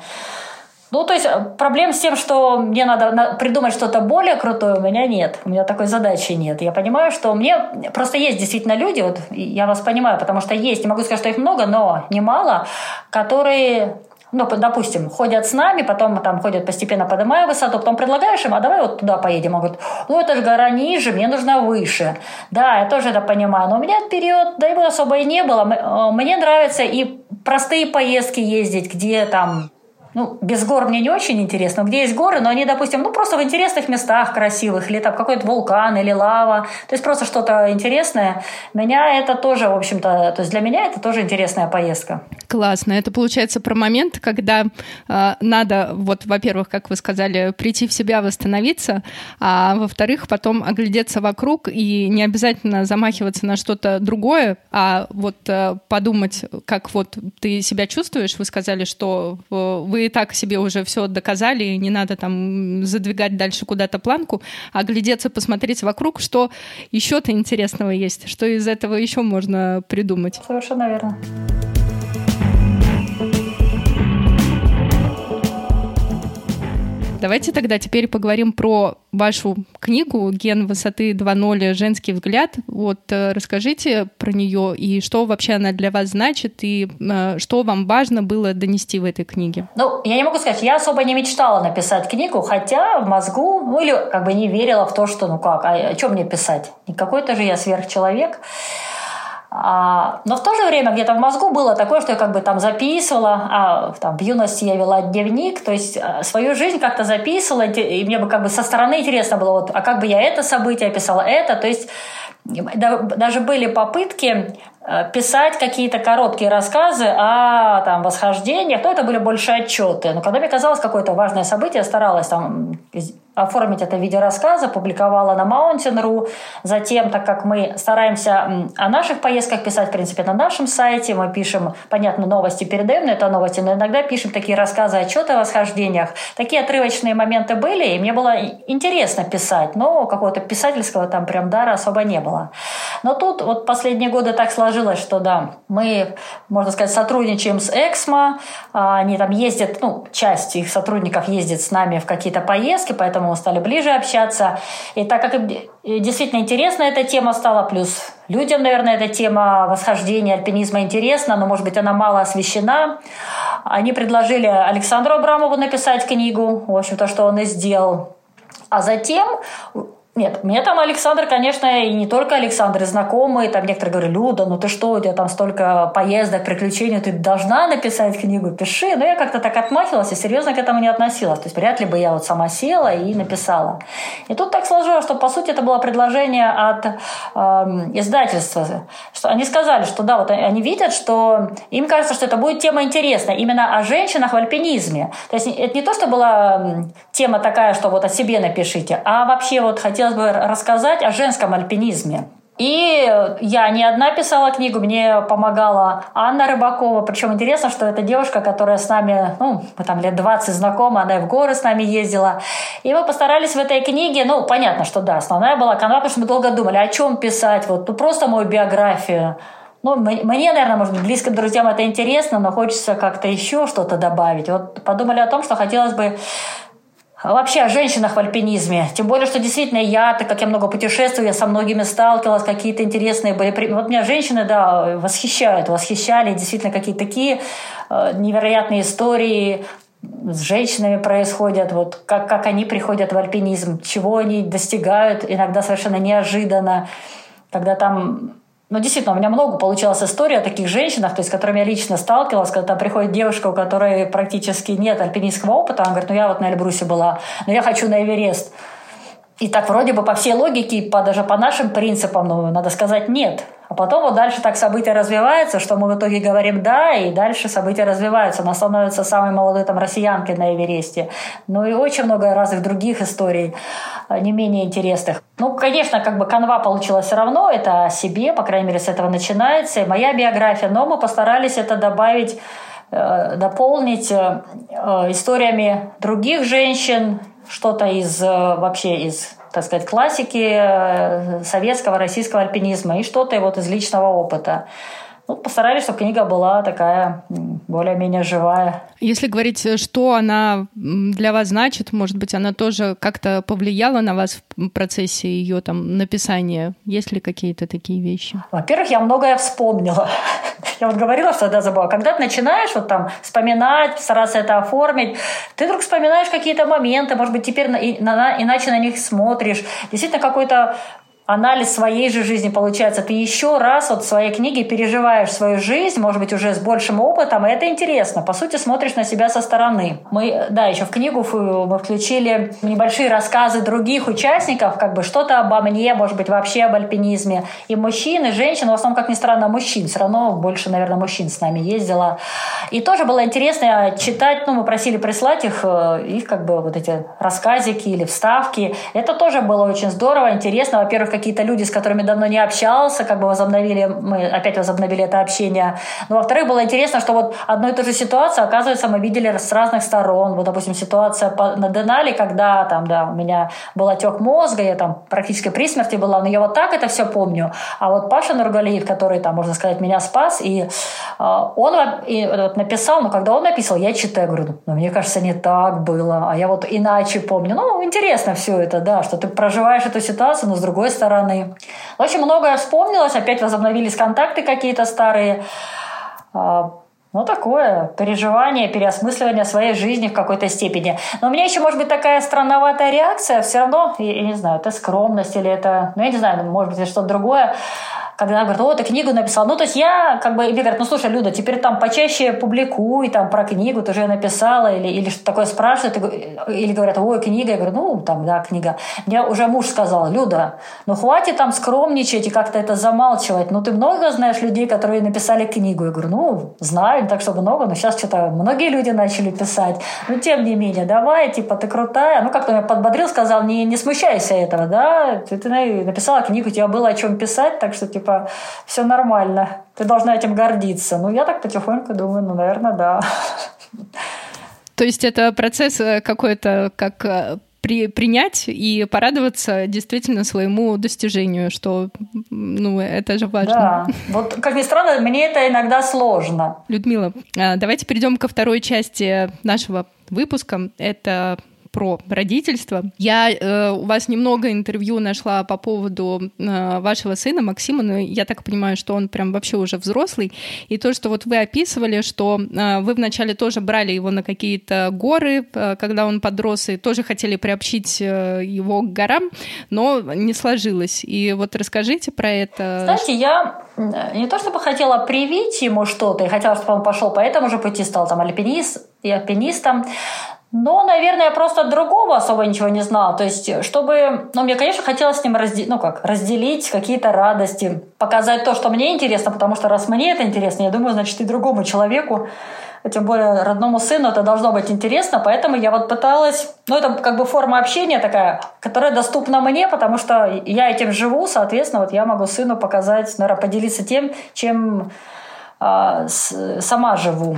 Ну, то есть проблем с тем, что мне надо придумать что-то более крутое, у меня нет. У меня такой задачи нет. Я понимаю, что мне... Просто есть действительно люди, вот я вас понимаю, потому что есть, не могу сказать, что их много, но немало, которые... Ну, допустим, ходят с нами, потом там ходят постепенно, поднимая высоту, потом предлагаешь им, а давай вот туда поедем. Он говорит, ну, это же гора ниже, мне нужно выше. Да, я тоже это понимаю, но у меня этот период, да его особо и не было. Мне нравятся и простые поездки ездить, где там... Ну, без гор мне не очень интересно. Где есть горы, но они, допустим, ну, просто в интересных местах красивых, или там какой-то вулкан, или лава. То есть просто что-то интересное. Меня это тоже, в общем-то, то есть для меня это тоже интересная поездка. Классно. Это получается про момент, когда э, надо, вот, во-первых, как вы сказали, прийти в себя, восстановиться, а во-вторых, потом оглядеться вокруг и не обязательно замахиваться на что-то другое, а вот э, подумать, как вот ты себя чувствуешь. Вы сказали, что э, вы и так себе уже все доказали, и не надо там задвигать дальше куда-то планку, а глядеться, посмотреть вокруг, что еще-то интересного есть, что из этого еще можно придумать. Совершенно верно. Давайте тогда теперь поговорим про вашу книгу «Ген высоты два ноль. Женский взгляд». Вот расскажите про нее и что вообще она для вас значит, и э, что вам важно было донести в этой книге. Ну, я не могу сказать, я особо не мечтала написать книгу, хотя в мозгу, ну или как бы не верила в то, что ну как, а о чем мне писать? Не какой-то же я сверхчеловек. А, но в то же время где-то в мозгу было такое, что я как бы там записывала, а там, в юности я вела дневник, то есть свою жизнь как-то записывала, и мне бы как бы со стороны интересно было, вот, а как бы я это событие описала, это, то есть даже были попытки писать какие-то короткие рассказы о там, восхождениях, но это были больше отчеты. Но когда мне казалось какое-то важное событие, я старалась там оформить это в виде рассказа, публиковала на маунтин точка ру. Затем, так как мы стараемся о наших поездках писать, в принципе, на нашем сайте, мы пишем, понятно, новости передаем, но это новости, но иногда пишем такие рассказы, отчеты о восхождениях. Такие отрывочные моменты были, и мне было интересно писать, но какого-то писательского там прям дара особо не было. Но тут вот последние годы так сложилось, что да, мы, можно сказать, сотрудничаем с Эксмо, они там ездят, ну, часть их сотрудников ездит с нами в какие-то поездки, поэтому мы стали ближе общаться. И так как действительно интересна эта тема стала, плюс людям, наверное, эта тема восхождения, альпинизма интересна, но, может быть, она мало освещена. Они предложили Александру Абрамову написать книгу, в общем, то, что он и сделал. А затем Нет, мне там Александр, конечно, и не только Александр, и знакомые, там некоторые говорят: Люда, ну ты что, у тебя там столько поездок, приключений, ты должна написать книгу, пиши. Но я как-то так отмахивалась и серьезно к этому не относилась. То есть вряд ли бы я вот сама села и написала. И тут так сложилось, что, по сути, это было предложение от э, издательства. Что они сказали, что да, вот они видят, что им кажется, что это будет тема интересная, именно о женщинах в альпинизме. То есть это не то, что была тема такая, что вот о себе напишите, а вообще вот хотелось бы рассказать о женском альпинизме. И я не одна писала книгу, мне помогала Анна Рыбакова. Причем интересно, что это девушка, которая с нами, ну, мы там лет двадцать знакомы, она и в горы с нами ездила. И мы постарались в этой книге, ну, понятно, что да, основная была канва, потому что мы долго думали, о чем писать, вот, ну, просто мою биографию. Ну, мне, наверное, может быть, близким друзьям это интересно, но хочется как-то еще что-то добавить. Вот подумали о том, что хотелось бы вообще о женщинах в альпинизме. Тем более, что действительно я, так как я много путешествую, я со многими сталкивалась, какие-то интересные были. Вот меня женщины, да, восхищают, восхищали. Действительно, какие-то такие невероятные истории с женщинами происходят. Вот как, как они приходят в альпинизм, чего они достигают, иногда совершенно неожиданно. Когда там... Ну, действительно, у меня много получалось историй о таких женщинах, то есть, с которыми я лично сталкивалась, когда там приходит девушка, у которой практически нет альпинистского опыта, она говорит: ну, я вот на Эльбрусе была, но я хочу на Эверест. И так вроде бы по всей логике, по, даже по нашим принципам, ну, надо сказать нет. А потом вот дальше так события развиваются, что мы в итоге говорим «да», и дальше события развиваются. Она становится самой молодой там россиянкой на Эвересте. Ну и очень много разных других историй, не менее интересных. Ну, конечно, как бы канва получилась все равно, это о себе, по крайней мере, с этого начинается, и моя биография, но мы постарались это добавить, дополнить историями других женщин, что-то из вообще из, так сказать, классики советского, российского альпинизма и что-то вот из личного опыта. Ну, постарались, чтобы книга была такая более-менее живая. Если говорить, что она для вас значит, может быть, она тоже как-то повлияла на вас в процессе ее там написания? Есть ли какие-то такие вещи? Во-первых, я многое вспомнила. Я вот говорила, что да, забыла. Когда ты начинаешь вот там вспоминать, стараться это оформить, ты вдруг вспоминаешь какие-то моменты, может быть, теперь на, и, на, иначе на них смотришь. Действительно, какой-то анализ своей же жизни получается. Ты еще раз вот в своей книге переживаешь свою жизнь, может быть, уже с большим опытом, и это интересно. По сути, смотришь на себя со стороны. Мы, да, еще в книгу мы включили небольшие рассказы других участников, как бы что-то обо мне, может быть, вообще об альпинизме. И мужчин, и женщин, в основном, как ни странно, мужчин. Все равно больше, наверное, мужчин с нами ездила. И тоже было интересно читать, ну, мы просили прислать их, их как бы вот эти рассказики или вставки. Это тоже было очень здорово, интересно. Во-первых, какие-то люди, с которыми давно не общался, как бы возобновили, мы опять возобновили это общение. Ну, во-вторых, было интересно, что вот одну и ту же ситуацию, оказывается, мы видели с разных сторон. Вот, допустим, ситуация на Денали, когда там, да, у меня был отек мозга, я там практически при смерти была, но я вот так это все помню. А вот Паша Нургалиев, который там, можно сказать, меня спас, и он и, вот, написал, но когда он написал, я читаю, говорю, ну, мне кажется, не так было, а я вот иначе помню. Ну, интересно все это, да, что ты проживаешь эту ситуацию, но с другой стороны, стороны. Очень многое вспомнилось, опять возобновились контакты какие-то старые. Ну, такое переживание, переосмысливание своей жизни в какой-то степени. Но у меня еще, может быть, такая странноватая реакция, все равно, я, я не знаю, это скромность или это, ну, я не знаю, может быть, это что-то другое. Когда говорят, о, ты книгу написал. Ну, то есть я, как бы, мне говорят, ну, слушай, Люда, теперь там почаще публикуй, там, про книгу, ты же написала, или, или что-то такое спрашивают, или говорят, ой, книга. Я говорю, ну, там, да, книга. Мне уже муж сказал, Люда, ну, хватит там скромничать и как-то это замалчивать. Ну, ты много знаешь людей, которые написали книгу? Я говорю, ну, знаю, не так, чтобы много, но сейчас что-то многие люди начали писать. Ну, тем не менее, давай, типа, ты крутая. Ну, как-то меня подбодрил, сказал, не, не смущайся этого, да, ты, ты написала книгу, у тебя было о чем писать, так что, типа, типа, все нормально, ты должна этим гордиться. Ну, я так потихоньку думаю, ну, наверное, да. То есть это процесс какой-то, как при, принять и порадоваться действительно своему достижению, что, ну, это же важно. Да, вот, как ни странно, мне это иногда сложно. Людмила, давайте перейдем ко второй части нашего выпуска. Это про родительство. Я э, у вас немного интервью нашла по поводу э, вашего сына Максима, но я так понимаю, что он прям вообще уже взрослый. И то, что вот вы описывали, что э, вы вначале тоже брали его на какие-то горы, э, когда он подрос, и тоже хотели приобщить э, его к горам, но не сложилось. И вот расскажите про это. Знаете, я не то чтобы хотела привить ему что-то, я хотела, чтобы он пошел по этому же пути, стал там альпинист, и альпинистом. Но, наверное, я просто другого особо ничего не знала. То есть, чтобы... Ну, мне, конечно, хотелось с ним разде... ну, как, разделить какие-то радости, показать то, что мне интересно, потому что раз мне это интересно, я думаю, значит, и другому человеку, тем более родному сыну, это должно быть интересно. Поэтому я вот пыталась... Ну, это как бы форма общения такая, которая доступна мне, потому что я этим живу, соответственно, вот я могу сыну показать, наверное, поделиться тем, чем э, с, сама живу.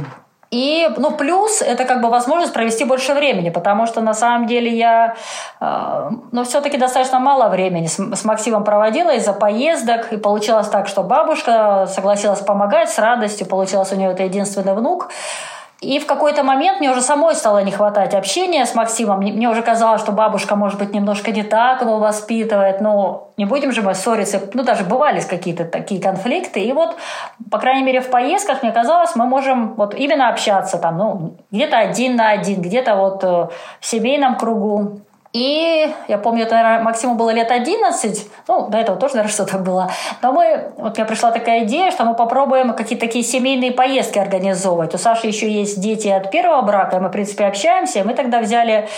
И, ну, плюс это как бы возможность провести больше времени, потому что на самом деле я, э, ну, все-таки достаточно мало времени с, с Максимом проводила из-за поездок, и получилось так, что бабушка согласилась помогать с радостью, получилось у нее это единственный внук. И в какой-то момент мне уже самой стало не хватать общения с Максимом. Мне уже казалось, что бабушка, может быть, немножко не так его воспитывает. Ну, не будем же мы ссориться. Ну, даже бывали какие-то такие конфликты. И вот, по крайней мере, в поездках, мне казалось, мы можем вот именно общаться там, ну, где-то один на один, где-то вот в семейном кругу. И я помню, это, наверное, Максиму было лет одиннадцать, ну, до этого тоже, наверное, что-то было. Но мы, вот мне пришла такая идея, что мы попробуем какие-то такие семейные поездки организовывать. У Саши еще есть дети от первого брака, и мы, в принципе, общаемся. И мы тогда взяли,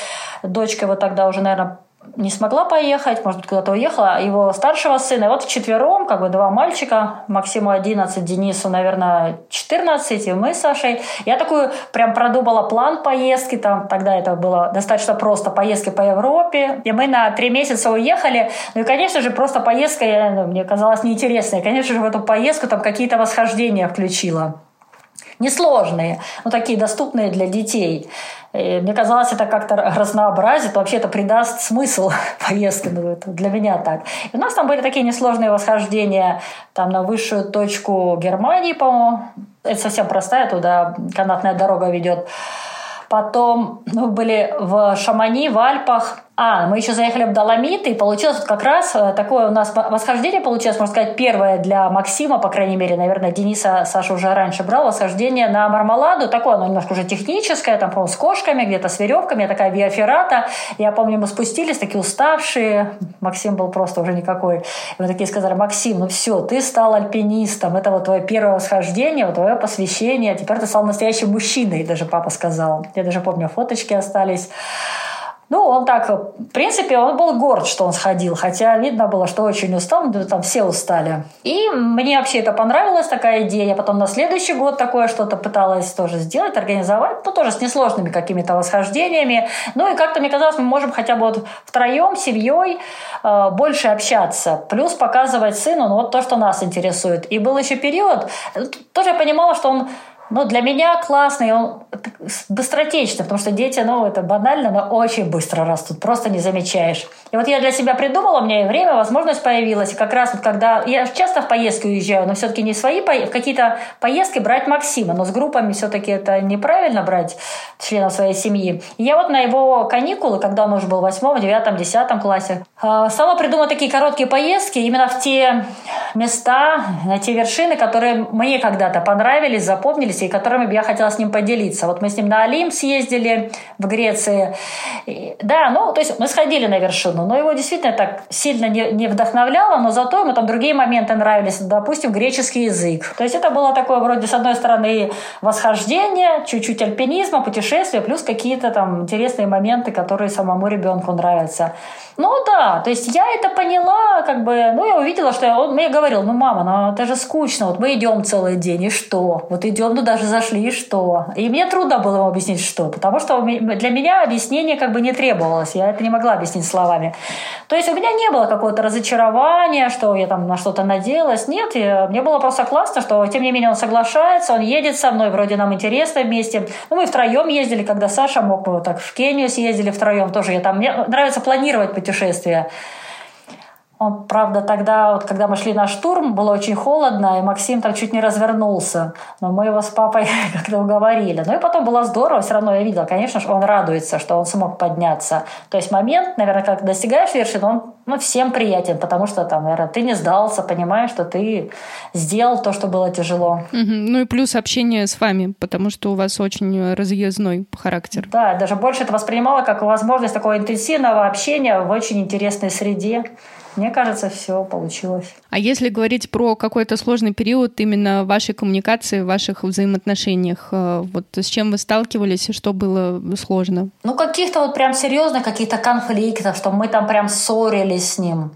дочка вот тогда уже, наверное, не смогла поехать, может быть, куда-то уехала, его старшего сына. И вот вчетвером, как бы два мальчика, Максиму одиннадцать, Денису, наверное, четырнадцать, и мы с Сашей. Я такую прям продумала план поездки, там тогда это было достаточно просто, поездки по Европе. И мы на три месяца уехали. Ну и, конечно же, просто поездка, я, ну, мне казалась неинтересной. Конечно же, в эту поездку там какие-то восхождения включила. Несложные, но такие доступные для детей. И мне казалось, это как-то разнообразит, вообще это придаст смысл поездки, ну, это для меня так. И у нас там были такие несложные восхождения там, на высшую точку Германии, по-моему. Это совсем простая, туда канатная дорога ведет. Потом мы были в Шамани, в Альпах. А, мы еще заехали в Доломиты, и получилось вот как раз такое у нас восхождение получилось, можно сказать, первое для Максима, по крайней мере, наверное, Дениса, Саша уже раньше брал, восхождение на Мармаладу, такое оно немножко уже техническое, там, по-моему, с кошками, где-то с веревками, такая виаферата. Я помню, мы спустились, такие уставшие, Максим был просто уже никакой. И мы такие сказали: Максим, ну все, ты стал альпинистом, это вот твое первое восхождение, вот твое посвящение, теперь ты стал настоящим мужчиной, даже папа сказал. Я даже помню, фоточки остались. Ну, он так, в принципе, он был горд, что он сходил, хотя видно было, что очень устал, там все устали. И мне вообще это понравилась такая идея. Я потом на следующий год такое что-то пыталась тоже сделать, организовать, ну, тоже с несложными какими-то восхождениями. Ну, и как-то, мне казалось, мы можем хотя бы вот втроем, семьей э, больше общаться, плюс показывать сыну, ну, вот то, что нас интересует. И был еще период, тоже я понимала, что он... Ну, для меня классный, он быстротечный, потому что дети, ну, это банально, но очень быстро растут, просто не замечаешь. И вот я для себя придумала, у меня и время, возможность появилась. И как раз вот когда... Я часто в поездки уезжаю, но все-таки не в свои, в какие-то поездки брать Максима. Но с группами все-таки это неправильно брать членов своей семьи. И я вот на его каникулы, когда он уже был в восьмом, девятом, десятом классе, сама придумала такие короткие поездки именно в те места, на те вершины, которые мне когда-то понравились, запомнились, и которыми бы я хотела с ним поделиться. Вот мы с ним на Олимп съездили в Греции. И, да, ну, то есть мы сходили на вершину, но его действительно так сильно не, не вдохновляло, но зато ему там другие моменты нравились, допустим, греческий язык. То есть это было такое вроде, с одной стороны, восхождение, чуть-чуть альпинизма, путешествия, плюс какие-то там интересные моменты, которые самому ребенку нравятся. Ну да, то есть я это поняла, как бы, ну, я увидела, что я, он мне говорил: ну, мама, ну, это же скучно, вот мы идем целый день, и что? Вот идем, ну, даже зашли, и что? И мне трудно было ему объяснить, что, потому что для меня объяснение как бы не требовалось, я это не могла объяснить словами. То есть у меня не было какого-то разочарования, что я там на что-то надеялась, нет, я, мне было просто классно, что, тем не менее, он соглашается, он едет со мной, вроде нам интересно вместе. Ну, мы втроем ездили, когда Саша мог, мы вот так в Кению съездили втроем тоже, я там, мне нравится планировать путешествия. Он, правда, тогда, вот, когда мы шли на штурм, было очень холодно, и Максим там чуть не развернулся. Но мы его с папой как-то уговорили. Ну и потом было здорово, все равно я видела, конечно же, он радуется, что он смог подняться. То есть момент, наверное, когда достигаешь вершины, он ну, всем приятен, потому что там, наверное, ты не сдался, понимаешь, что ты сделал то, что было тяжело. Угу. Ну и плюс общение с вами, потому что у вас очень разъездной характер. Да, даже больше это воспринимала как возможность такого интенсивного общения в очень интересной среде. Мне кажется, все получилось. А если говорить про какой-то сложный период именно вашей коммуникации, ваших взаимоотношениях, вот с чем вы сталкивались и что было сложно? Ну, каких-то вот прям серьезных каких-то конфликтов, что мы там прям ссорились с ним,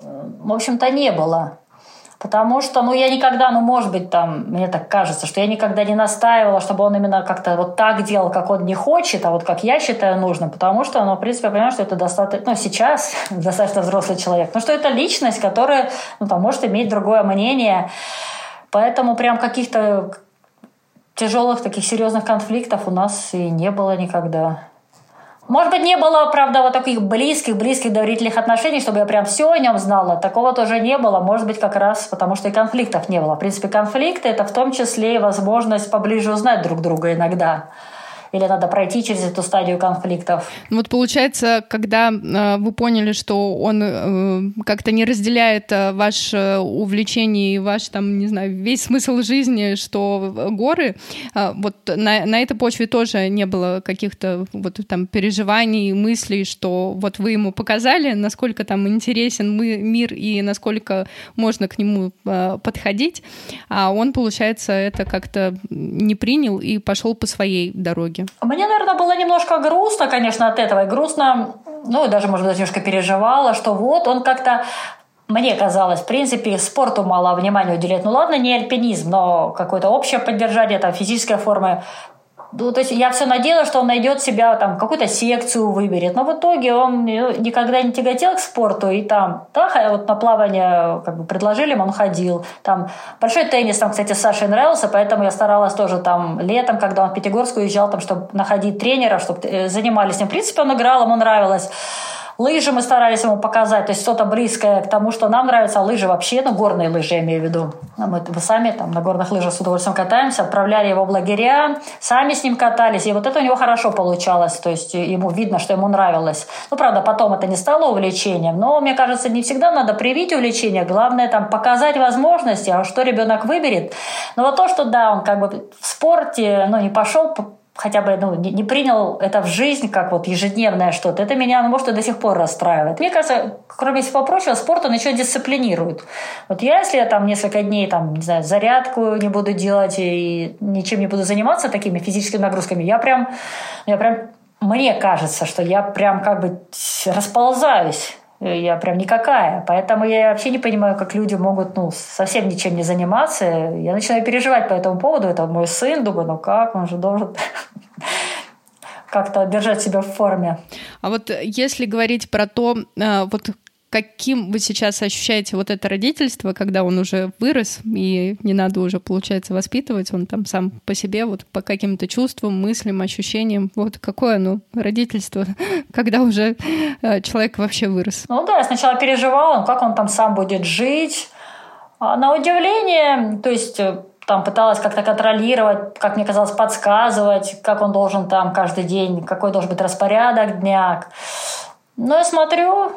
в общем-то, не было. Потому что, ну, я никогда, ну, может быть, там, мне так кажется, что я никогда не настаивала, чтобы он именно как-то вот так делал, как он не хочет, а вот как я считаю нужным, потому что, ну, в принципе, я понимаю, что это достаточно, ну, сейчас достаточно взрослый человек, но что это личность, которая, ну, там, может иметь другое мнение, поэтому прям каких-то тяжелых таких серьезных конфликтов у нас и не было никогда. Может быть, не было, правда, вот таких близких-близких доверительных отношений, чтобы я прям все о нем знала. Такого тоже не было. Может быть, как раз потому, что и конфликтов не было. В принципе, конфликты – это в том числе и возможность поближе узнать друг друга иногда. Или надо пройти через эту стадию конфликтов. Вот получается, когда э, вы поняли, что он э, как-то не разделяет э, ваше увлечение и ваш, там, не знаю, весь смысл жизни, что горы, э, вот на, на этой почве тоже не было каких-то вот там переживаний, мыслей, что вот вы ему показали, насколько там интересен мы, мир и насколько можно к нему э, подходить, а он, получается, это как-то не принял и пошел по своей дороге. Мне, наверное, было немножко грустно, конечно, от этого. И грустно, ну, даже, может быть, немножко переживала, что вот он как-то, мне казалось, в принципе, спорту мало внимания уделяет. Ну, ладно, не альпинизм, но какое-то общее поддержание, там, физической формы. Ну, то есть я все надеялась, что он найдет себя, там, какую-то секцию выберет. Но в итоге он никогда не тяготел к спорту. И там, да, вот на плавание как бы предложили, он ходил. Там большой теннис, там, кстати, Саше нравился, поэтому я старалась тоже там летом, когда он в Пятигорск уезжал, там, чтобы находить тренера, чтобы занимались с ним. В принципе, он играл, ему нравилось. Лыжи мы старались ему показать, то есть что-то близкое к тому, что нам нравится, а лыжи вообще, ну, горные лыжи, я имею в виду. Мы сами там на горных лыжах с удовольствием катаемся, отправляли его в лагеря, сами с ним катались, и вот это у него хорошо получалось, то есть ему видно, что ему нравилось. Ну, правда, потом это не стало увлечением, но, мне кажется, не всегда надо привить увлечение, главное там показать возможности, а что ребенок выберет. Но вот то, что, да, он как бы в спорте, ну, не пошел... хотя бы ну, не, не принял это в жизнь, как вот ежедневное что-то, это меня, ну, может, и до сих пор расстраивает. Мне кажется, кроме всего прочего, спорт, он еще дисциплинирует. Вот я, если я там несколько дней, там, не знаю, зарядку не буду делать и ничем не буду заниматься такими физическими нагрузками, я прям, я прям, мне кажется, что я прям как бы расползаюсь. Я прям никакая. Поэтому я вообще не понимаю, как люди могут ну, совсем ничем не заниматься. Я начинаю переживать по этому поводу. Это мой сын. Думаю, ну как, он же должен... как-то держать себя в форме. А вот если говорить про то, вот каким вы сейчас ощущаете вот это родительство, когда он уже вырос, и не надо уже, получается, воспитывать, он там сам по себе, вот по каким-то чувствам, мыслям, ощущениям, вот какое оно родительство, когда уже человек вообще вырос? Ну да, я сначала переживала, как он там сам будет жить. А на удивление, то есть... там пыталась как-то контролировать, как мне казалось, подсказывать, как он должен там каждый день, какой должен быть распорядок дня. Но я смотрю,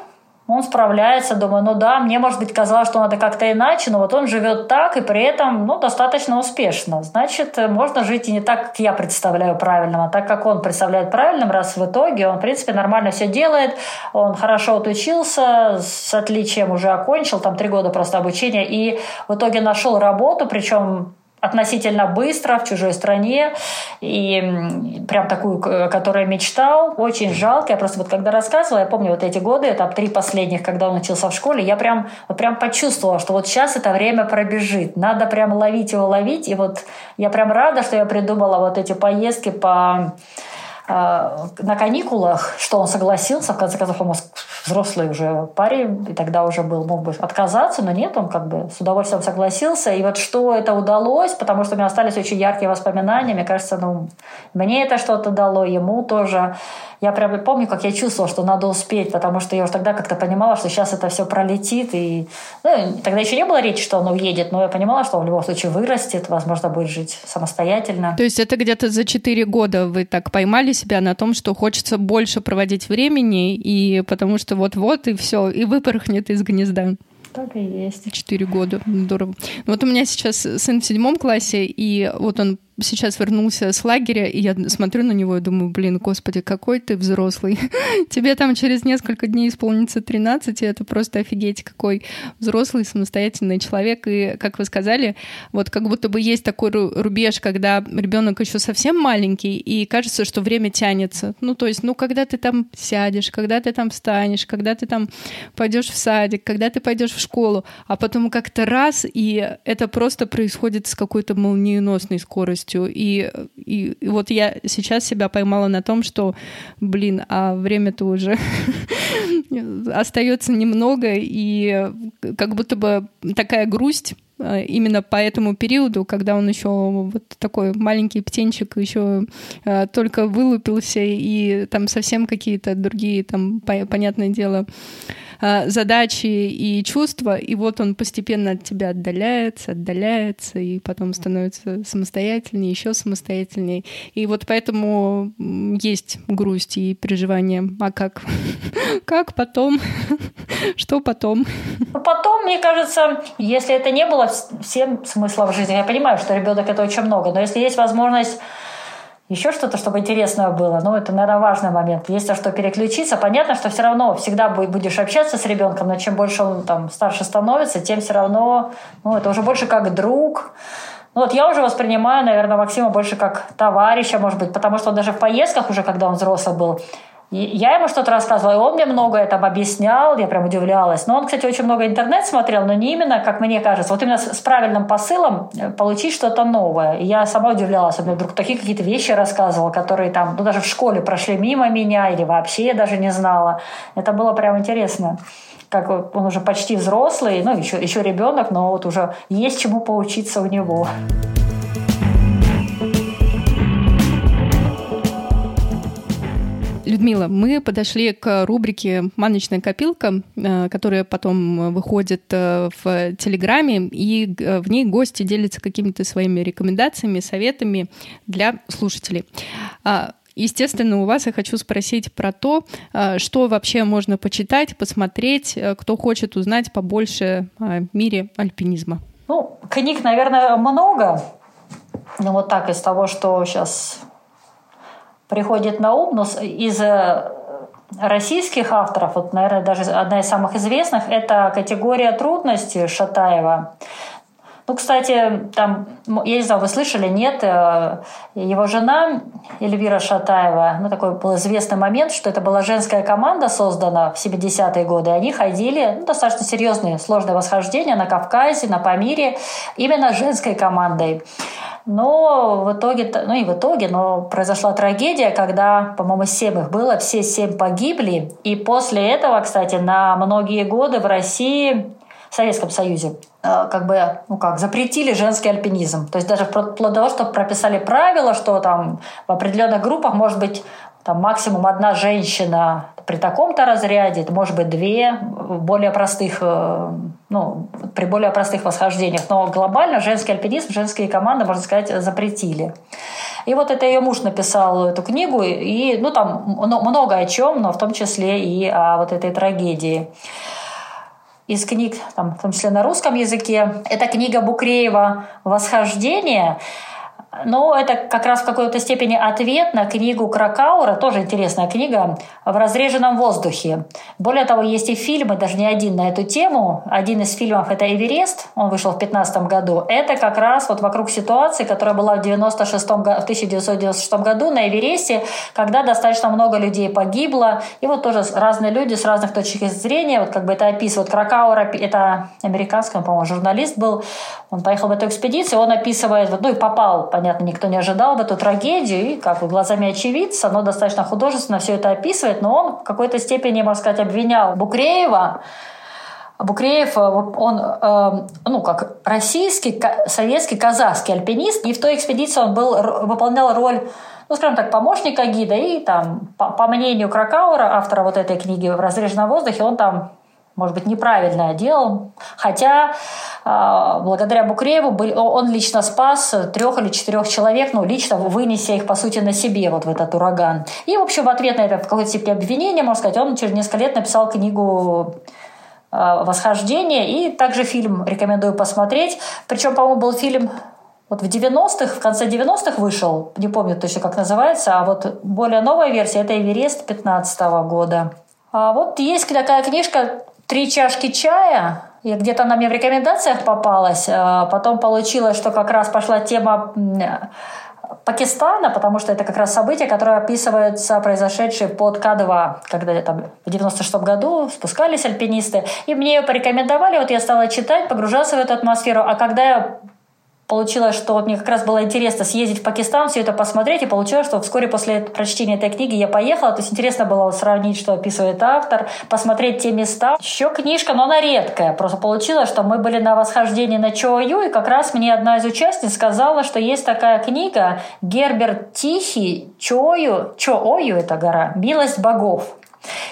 он справляется, думаю, ну да, мне, может быть, казалось, что надо как-то иначе, но вот он живет так, и при этом, ну, достаточно успешно. Значит, можно жить и не так, как я представляю правильным, а так, как он представляет правильным, раз в итоге он, в принципе, нормально все делает, он хорошо отучился, с отличием уже окончил, там, три года просто обучения, и в итоге нашел работу, причем относительно быстро, в чужой стране, и прям такую, о которой мечтал. Очень жалко. Я просто вот когда рассказывала, я помню вот эти годы, там три последних, когда он учился в школе, я прям, вот прям почувствовала, что вот сейчас это время пробежит. Надо прям ловить его, ловить. И вот я прям рада, что я придумала вот эти поездки по... на каникулах, что он согласился, в конце концов, он взрослой уже паре, и тогда уже был, мог бы отказаться, но нет, он как бы с удовольствием согласился. И вот что это удалось, потому что у меня остались очень яркие воспоминания, мне кажется, ну, мне это что-то дало, ему тоже. Я прямо помню, как я чувствовала, что надо успеть, потому что я уже тогда как-то понимала, что сейчас это все пролетит. И, ну, тогда еще не было речи, что он уедет, но я понимала, что он в любом случае вырастет, возможно, будет жить самостоятельно. То есть это где-то за четыре года вы так поймали себя на том, что хочется больше проводить времени, и потому что вот-вот, и все, и выпорхнет из гнезда. Так и есть. четыре года. Здорово. Вот у меня сейчас сын в седьмом классе, и вот он сейчас вернулся с лагеря, и я смотрю на него и думаю, блин, господи, какой ты взрослый. Тебе там через несколько дней исполнится тринадцать, и это просто офигеть, какой взрослый, самостоятельный человек. И, как вы сказали, вот как будто бы есть такой рубеж, когда ребенок еще совсем маленький, и кажется, что время тянется. Ну, то есть, ну, когда ты там сядешь, когда ты там встанешь, когда ты там пойдешь в садик, когда ты пойдешь в школу, а потом как-то раз, и это просто происходит с какой-то молниеносной скоростью. И, и, и вот я сейчас себя поймала на том, что, блин, а время-то уже остается немного, и как будто бы такая грусть именно по этому периоду, когда он еще вот такой маленький птенчик, еще только вылупился, и там совсем какие-то другие, там, понятное дело, задачи и чувства, и вот он постепенно от тебя отдаляется, отдаляется, и потом становится самостоятельнее, еще самостоятельнее. И вот поэтому есть грусть и переживания. А как? Как потом? Что потом? Потом, мне кажется, если это не было всем смыслом в жизни, я понимаю, что ребенок это очень много, но если есть возможность еще что-то, чтобы интересное было. Ну, это, наверное, важный момент. Есть на что переключиться. Понятно, что все равно всегда будешь общаться с ребенком, но чем больше он там старше становится, тем все равно, ну, это уже больше как друг. Ну, вот я уже воспринимаю, наверное, Максима больше как товарища, может быть, потому что он даже в поездках уже, когда он взрослый был, я ему что-то рассказывала, и он мне многое там объяснял, я прям удивлялась. Но он, кстати, очень много интернет смотрел, но не именно, как мне кажется, вот именно с правильным посылом получить что-то новое. И я сама удивлялась, он мне вдруг такие какие-то вещи рассказывал, которые там, ну, даже в школе прошли мимо меня, или вообще я даже не знала. Это было прям интересно. Как он уже почти взрослый, ну, еще, еще ребенок, но вот уже есть чему поучиться у него. Людмила, мы подошли к рубрике «Маночная копилка», которая потом выходит в Телеграме, и в ней гости делятся какими-то своими рекомендациями, советами для слушателей. Естественно, у вас я хочу спросить про то, что вообще можно почитать, посмотреть, кто хочет узнать побольше о мире альпинизма. Ну, книг, наверное, много. Ну, вот так из того, что сейчас приходит на ум, но из российских авторов, вот, наверное, даже одна из самых известных, это «Категория трудностей» Шатаева. Ну, кстати, там, я не знаю, вы слышали, нет, его жена Эльвира Шатаева, ну, такой был известный момент, что это была женская команда, создана в семидесятые годы, и они ходили, ну, достаточно серьезные, сложные восхождения на Кавказе, на Памире, именно женской командой. Но в итоге, ну и в итоге, но произошла трагедия, когда, по-моему, семь их было, все семь погибли. И после этого, кстати, на многие годы в России, в Советском Союзе, как бы, ну как, запретили женский альпинизм. То есть даже вплоть до того, что прописали правила, что там в определенных группах может быть там максимум одна женщина при таком-то разряде, это может быть две более простых, ну, при более простых восхождениях. Но глобально женский альпинизм, женские команды, можно сказать, запретили. И вот это ее муж написал эту книгу, и, ну, там много о чем, но в том числе и о вот этой трагедии. Из книг, там, в том числе на русском языке, это книга Букреева «Восхождение». Но это как раз в какой-то степени ответ на книгу Кракаура, тоже интересная книга, «В разреженном воздухе». Более того, есть и фильмы, даже не один на эту тему. Один из фильмов — это «Эверест», он вышел в две тысячи пятнадцатом году. Это как раз вот вокруг ситуации, которая была в, девяносто шестом, в тысяча девятьсот девяносто шестом году на Эвересте, когда достаточно много людей погибло. И вот тоже разные люди с разных точек зрения, вот как бы это описывают. Кракаур, это американский, по-моему, журналист был, он поехал в эту экспедицию, он описывает, ну и попал, понятно, понятно, никто не ожидал бы эту трагедию, и как бы глазами очевидца, оно достаточно художественно все это описывает, но он в какой-то степени, можно сказать, обвинял Букреева. Букреев, он, э, ну, как российский, советский, казахский альпинист, и в той экспедиции он был, выполнял роль, ну, скажем так, помощника гида, и там, по, по мнению Кракаура, автора вот этой книги «В разреженном воздухе», он там, может быть, неправильно делал, хотя э, благодаря Букрееву был, он лично спас трех или четырех человек, ну, лично вынеся их, по сути, на себе вот в этот ураган. И, в общем, в ответ на это в какой-то степени обвинение, можно сказать, он через несколько лет написал книгу «Восхождение», и также фильм рекомендую посмотреть. Причем, по-моему, был фильм вот в девяностых, в конце девяностых вышел, не помню точно, как называется, а вот более новая версия – это «Эверест» пятнадцатого года. А вот есть такая книжка «Три чашки чая», и где-то она мне в рекомендациях попалась. А потом получилось, что как раз пошла тема Пакистана, потому что это как раз события, которые описываются, произошедшие под К два, когда там в девяносто шестом году спускались альпинисты, и мне ее порекомендовали, вот я стала читать, погружаться в эту атмосферу, а когда я получила, что вот мне как раз было интересно съездить в Пакистан, все это посмотреть, и получилось, что вскоре после прочтения этой книги я поехала, то есть интересно было вот сравнить, что описывает автор, посмотреть те места. Еще книжка, но она редкая, просто получилось, что мы были на восхождении на Чо-Ойю, и как раз мне одна из участниц сказала, что есть такая книга Герберт Тихий, Чо-Ойю, Чо-Ойю, это гора, «Милость богов»,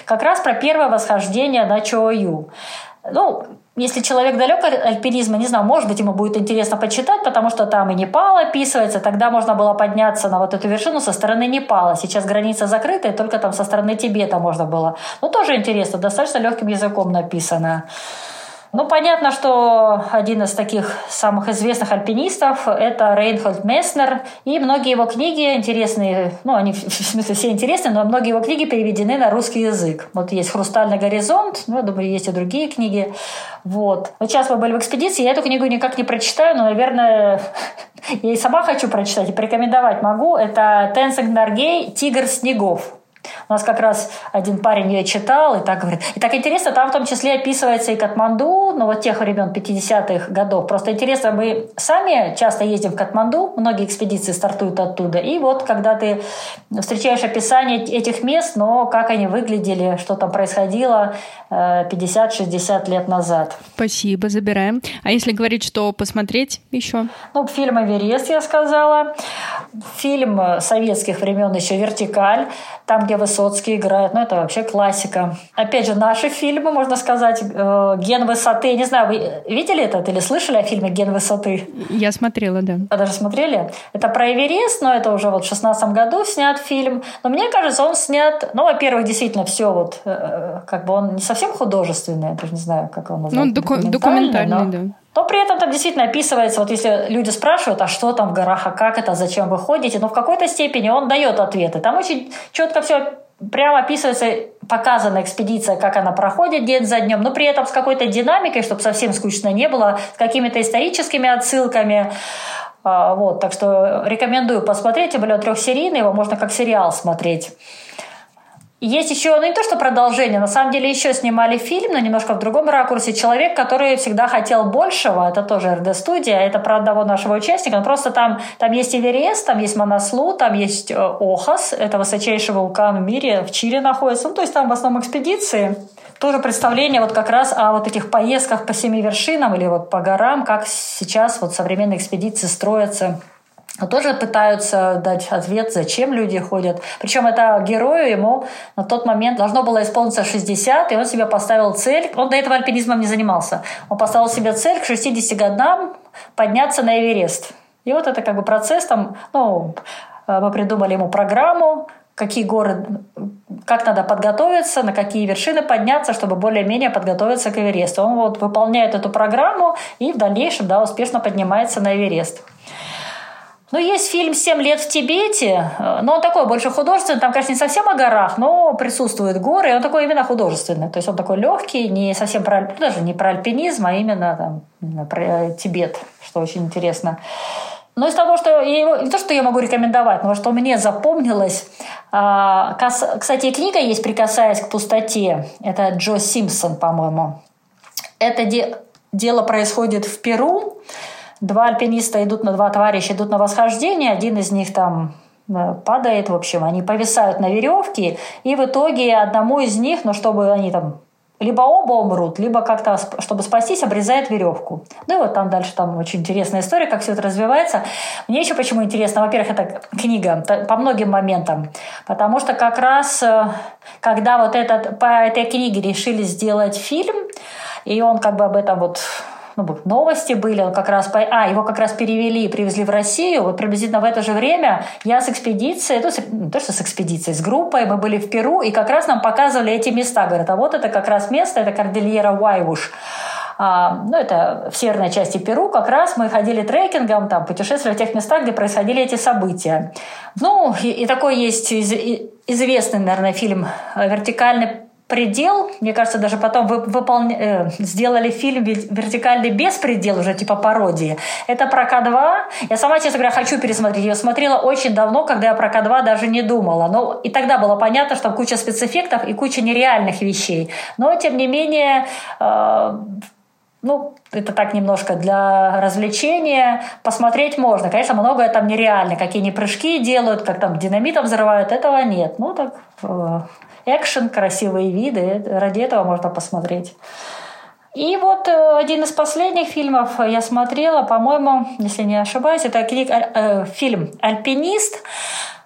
как раз про первое восхождение на Чо-Ойю. Ну, если человек далек от альпинизма, не знаю, может быть, ему будет интересно почитать, потому что там и Непал описывается. Тогда можно было подняться на вот эту вершину со стороны Непала. Сейчас граница закрыта, и только там со стороны Тибета можно было. Ну, тоже интересно, достаточно легким языком написано. Ну, понятно, что один из таких самых известных альпинистов – это Рейнхольд Месснер. И многие его книги интересные, ну, они в смысле все интересные, но многие его книги переведены на русский язык. Вот есть «Хрустальный горизонт», ну, я думаю, есть и другие книги. Вот. Вот сейчас мы были в экспедиции, я эту книгу никак не прочитаю, но, наверное, я и сама хочу прочитать, и порекомендовать могу. Это «Тенсинг Норгей. Тигр снегов». У нас как раз один парень ее читал и так говорит. И так интересно, там в том числе описывается и Катманду, ну вот тех времен пятидесятых годов. Просто интересно, мы сами часто ездим в Катманду, многие экспедиции стартуют оттуда. И вот когда ты встречаешь описание этих мест, но как они выглядели, что там происходило пятьдесят-шестьдесят лет назад. Спасибо, забираем. А если говорить, что посмотреть еще? Ну, фильм «Эверест», я сказала. Фильм советских времен еще «Вертикаль», там, где Высоцкий играет. Ну, это вообще классика. Опять же, наши фильмы, можно сказать, «Ген высоты». Не знаю, вы видели этот или слышали о фильме «Ген высоты»? Я смотрела, да. А даже смотрели? Это про Эверест, но это уже вот в шестнадцатом году снят фильм. Но мне кажется, он снят... Ну, во-первых, действительно, все вот... Как бы он не совсем художественный, я даже не знаю, как он называется. Ну, доку- документальный, но... да. Но при этом там действительно описывается, вот если люди спрашивают, а что там в горах, а как это, зачем вы ходите, но в какой-то степени он дает ответы. Там очень четко все прямо описывается, показана экспедиция, как она проходит день за днем, но при этом с какой-то динамикой, чтобы совсем скучно не было, с какими-то историческими отсылками. Вот, так что рекомендую посмотреть, тем более он трехсерийный, его можно как сериал смотреть. Есть еще, ну не то что продолжение, на самом деле еще снимали фильм, но немножко в другом ракурсе. «Человек, который всегда хотел большего», это тоже эр дэ-студия, это про одного нашего участника, но просто там, там есть Эверест, там есть Манаслу, там есть Охас, это высочайший вулкан в мире, в Чили находится, ну то есть там в основном экспедиции. Тоже представление вот как раз о вот этих поездках по семи вершинам или вот по горам, как сейчас вот современные экспедиции строятся. Тоже пытаются дать ответ, зачем люди ходят. Причем это герою, ему на тот момент должно было исполниться шестьдесят, и он себе поставил цель. Он до этого альпинизмом не занимался. Он поставил себе цель к шестидесяти годам подняться на Эверест. И вот это как бы процесс. Там, ну, мы придумали ему программу, какие горы, как надо подготовиться, на какие вершины подняться, чтобы более-менее подготовиться к Эвересту. Он вот выполняет эту программу и в дальнейшем, да, успешно поднимается на Эверест. Ну, есть фильм «Семь лет в Тибете», но он такой больше художественный, там, конечно, не совсем о горах, но присутствуют горы, и он такой именно художественный, то есть он такой легкий, не совсем про, даже не про альпинизм, а именно там, про Тибет, что очень интересно. Но из того, что я, не то, что я могу рекомендовать, но что мне запомнилось, кстати, книга есть «Прикасаясь к пустоте», это Джо Симпсон, по-моему, это де, дело происходит в Перу. Два альпиниста идут, на два товарища идут на восхождение, один из них там падает, в общем, они повисают на веревке, и в итоге одному из них, ну, чтобы они там либо оба умрут, либо как-то, чтобы спастись, обрезает веревку. Ну и вот там дальше там очень интересная история, как все это развивается. Мне еще почему интересно, во-первых, эта книга по многим моментам, потому что как раз, когда вот этот, по этой книге решили сделать фильм, и он как бы об этом вот... Ну, новости были, он как раз... А, его как раз перевели и привезли в Россию. Вот приблизительно в это же время я с экспедицией, ну, с, не то, что с экспедицией, с группой, мы были в Перу, и как раз нам показывали эти места. Говорят, а вот это как раз место, это кордильера Уайвуш. А, ну, это в северной части Перу. Как раз мы ходили трекингом, там, путешествовали в тех местах, где происходили эти события. Ну, и, и такой есть из, и, известный, наверное, фильм «Вертикальный предел». Мне кажется, даже потом вы, выполня, э, сделали фильм «Вертикальный беспредел», уже типа пародии. Это про К два. Я сама, честно говоря, хочу пересмотреть. Я смотрела очень давно, когда я про К два даже не думала. Но и тогда было понятно, что там куча спецэффектов и куча нереальных вещей. Но, тем не менее... Э, Ну, это так немножко для развлечения. Посмотреть можно. Конечно, многое там нереально. Какие они прыжки делают, как там динамитом взрывают. Этого нет. Ну, так экшен, красивые виды. Ради этого можно посмотреть. И вот один из последних фильмов я смотрела, по-моему, если не ошибаюсь, это книг, э, фильм «Альпинист».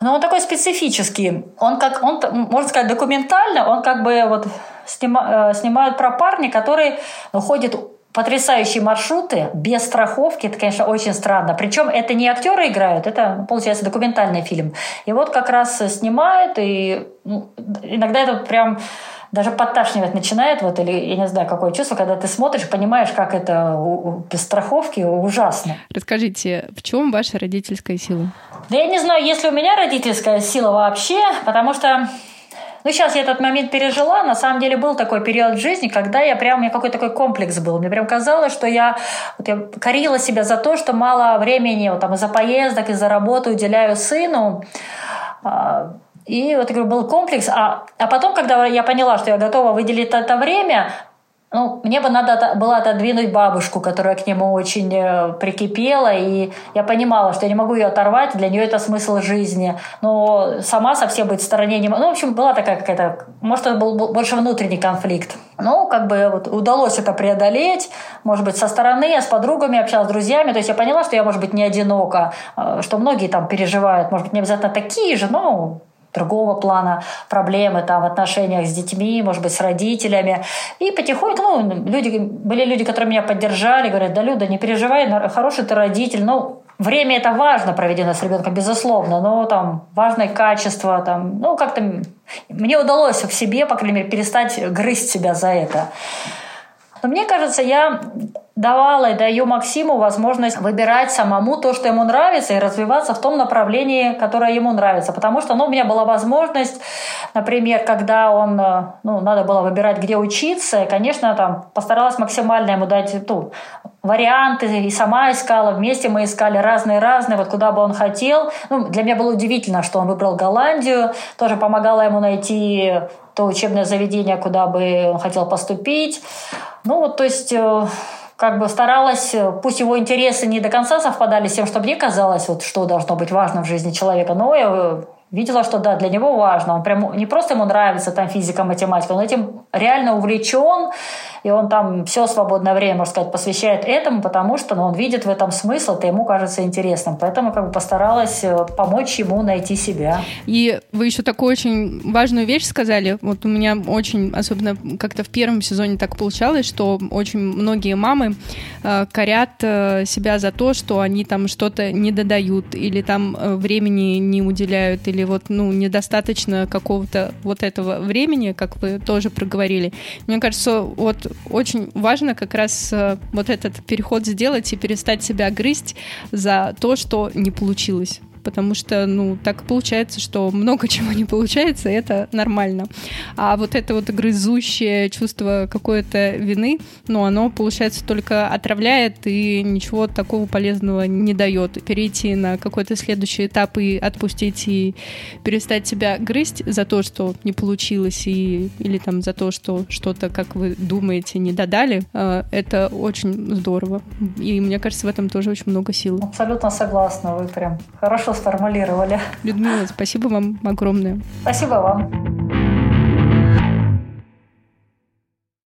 Но он такой специфический. Он, как, он, можно сказать, документально. Он как бы вот снима, снимает про парня, который ходит... Потрясающие маршруты без страховки, это, конечно, очень странно. Причем это не актеры играют, это, получается, документальный фильм. И вот как раз снимают, и ну, иногда это прям даже подташнивать начинает, вот, или я не знаю, какое чувство, когда ты смотришь, понимаешь, как это без страховки ужасно. Расскажите, в чем ваша родительская сила? Да я не знаю, есть ли у меня родительская сила вообще, потому что... Ну, сейчас я этот момент пережила. На самом деле был такой период в жизни, когда я прям, у меня какой-то такой комплекс был. Мне прям казалось, что я, вот я корила себя за то, что мало времени вот, там, из-за поездок, из-за работы уделяю сыну. И вот, я говорю, был комплекс. А, а потом, когда я поняла, что я готова выделить это время... Ну, мне бы надо было отодвинуть бабушку, которая к нему очень прикипела, и я понимала, что я не могу ее оторвать, для нее это смысл жизни. Но сама совсем быть в стороне не могу. Ну, в общем, была такая какая-то... Может, это был больше внутренний конфликт. Ну, как бы вот удалось это преодолеть. Может быть, со стороны, я с подругами общалась, с друзьями. То есть я поняла, что я, может быть, не одинока, что многие там переживают. Может быть, не обязательно такие же, но... другого плана проблемы там, в отношениях с детьми, может быть, с родителями. И потихоньку, ну, люди, были люди, которые меня поддержали, говорят, да, Люда, не переживай, хороший ты родитель. Ну, время это важно, проведено с ребенком, безусловно, но там важное качество, там, ну, как-то мне удалось в себе, по крайней мере, перестать грызть себя за это. Но мне кажется, я давала и даю Максиму возможность выбирать самому то, что ему нравится, и развиваться в том направлении, которое ему нравится. Потому что ну, у меня была возможность, например, когда он, ну, надо было выбирать, где учиться, и, конечно, там, постаралась максимально ему дать ту, варианты, и сама искала, вместе мы искали разные-разные, вот куда бы он хотел. Ну, для меня было удивительно, что он выбрал Голландию, тоже помогала ему найти то учебное заведение, куда бы он хотел поступить. Ну, вот, то есть... как бы старалась, пусть его интересы не до конца совпадали с тем, что мне казалось, вот, что должно быть важно в жизни человека, но я видела, что да, для него важно. Он прям, не просто ему нравится там, физика, математика, он этим реально увлечен, и он там все свободное время, можно сказать, посвящает этому, потому что ну, он видит в этом смысл, это ему кажется интересным. Поэтому как бы постаралась помочь ему найти себя. И вы еще такую очень важную вещь сказали. Вот у меня очень, особенно как-то в первом сезоне так получалось, что очень многие мамы э, корят э, себя за то, что они там что-то не додают, или там э, времени не уделяют, или вот, ну, недостаточно какого-то вот этого времени, как вы тоже проговорили. Мне кажется, вот очень важно как раз вот этот переход сделать и перестать себя грызть за то, что не получилось. Потому что, ну, так получается, что много чего не получается, и это нормально. А вот это вот грызущее чувство какой-то вины, ну, оно, получается, только отравляет и ничего такого полезного не дает. Перейти на какой-то следующий этап и отпустить, и перестать себя грызть за то, что не получилось, и, или там за то, что что-то, как вы думаете, не додали, это очень здорово. И мне кажется, в этом тоже очень много силы. Абсолютно согласна, вы прям хорошо сформулировали. Людмила, спасибо вам огромное. Спасибо вам.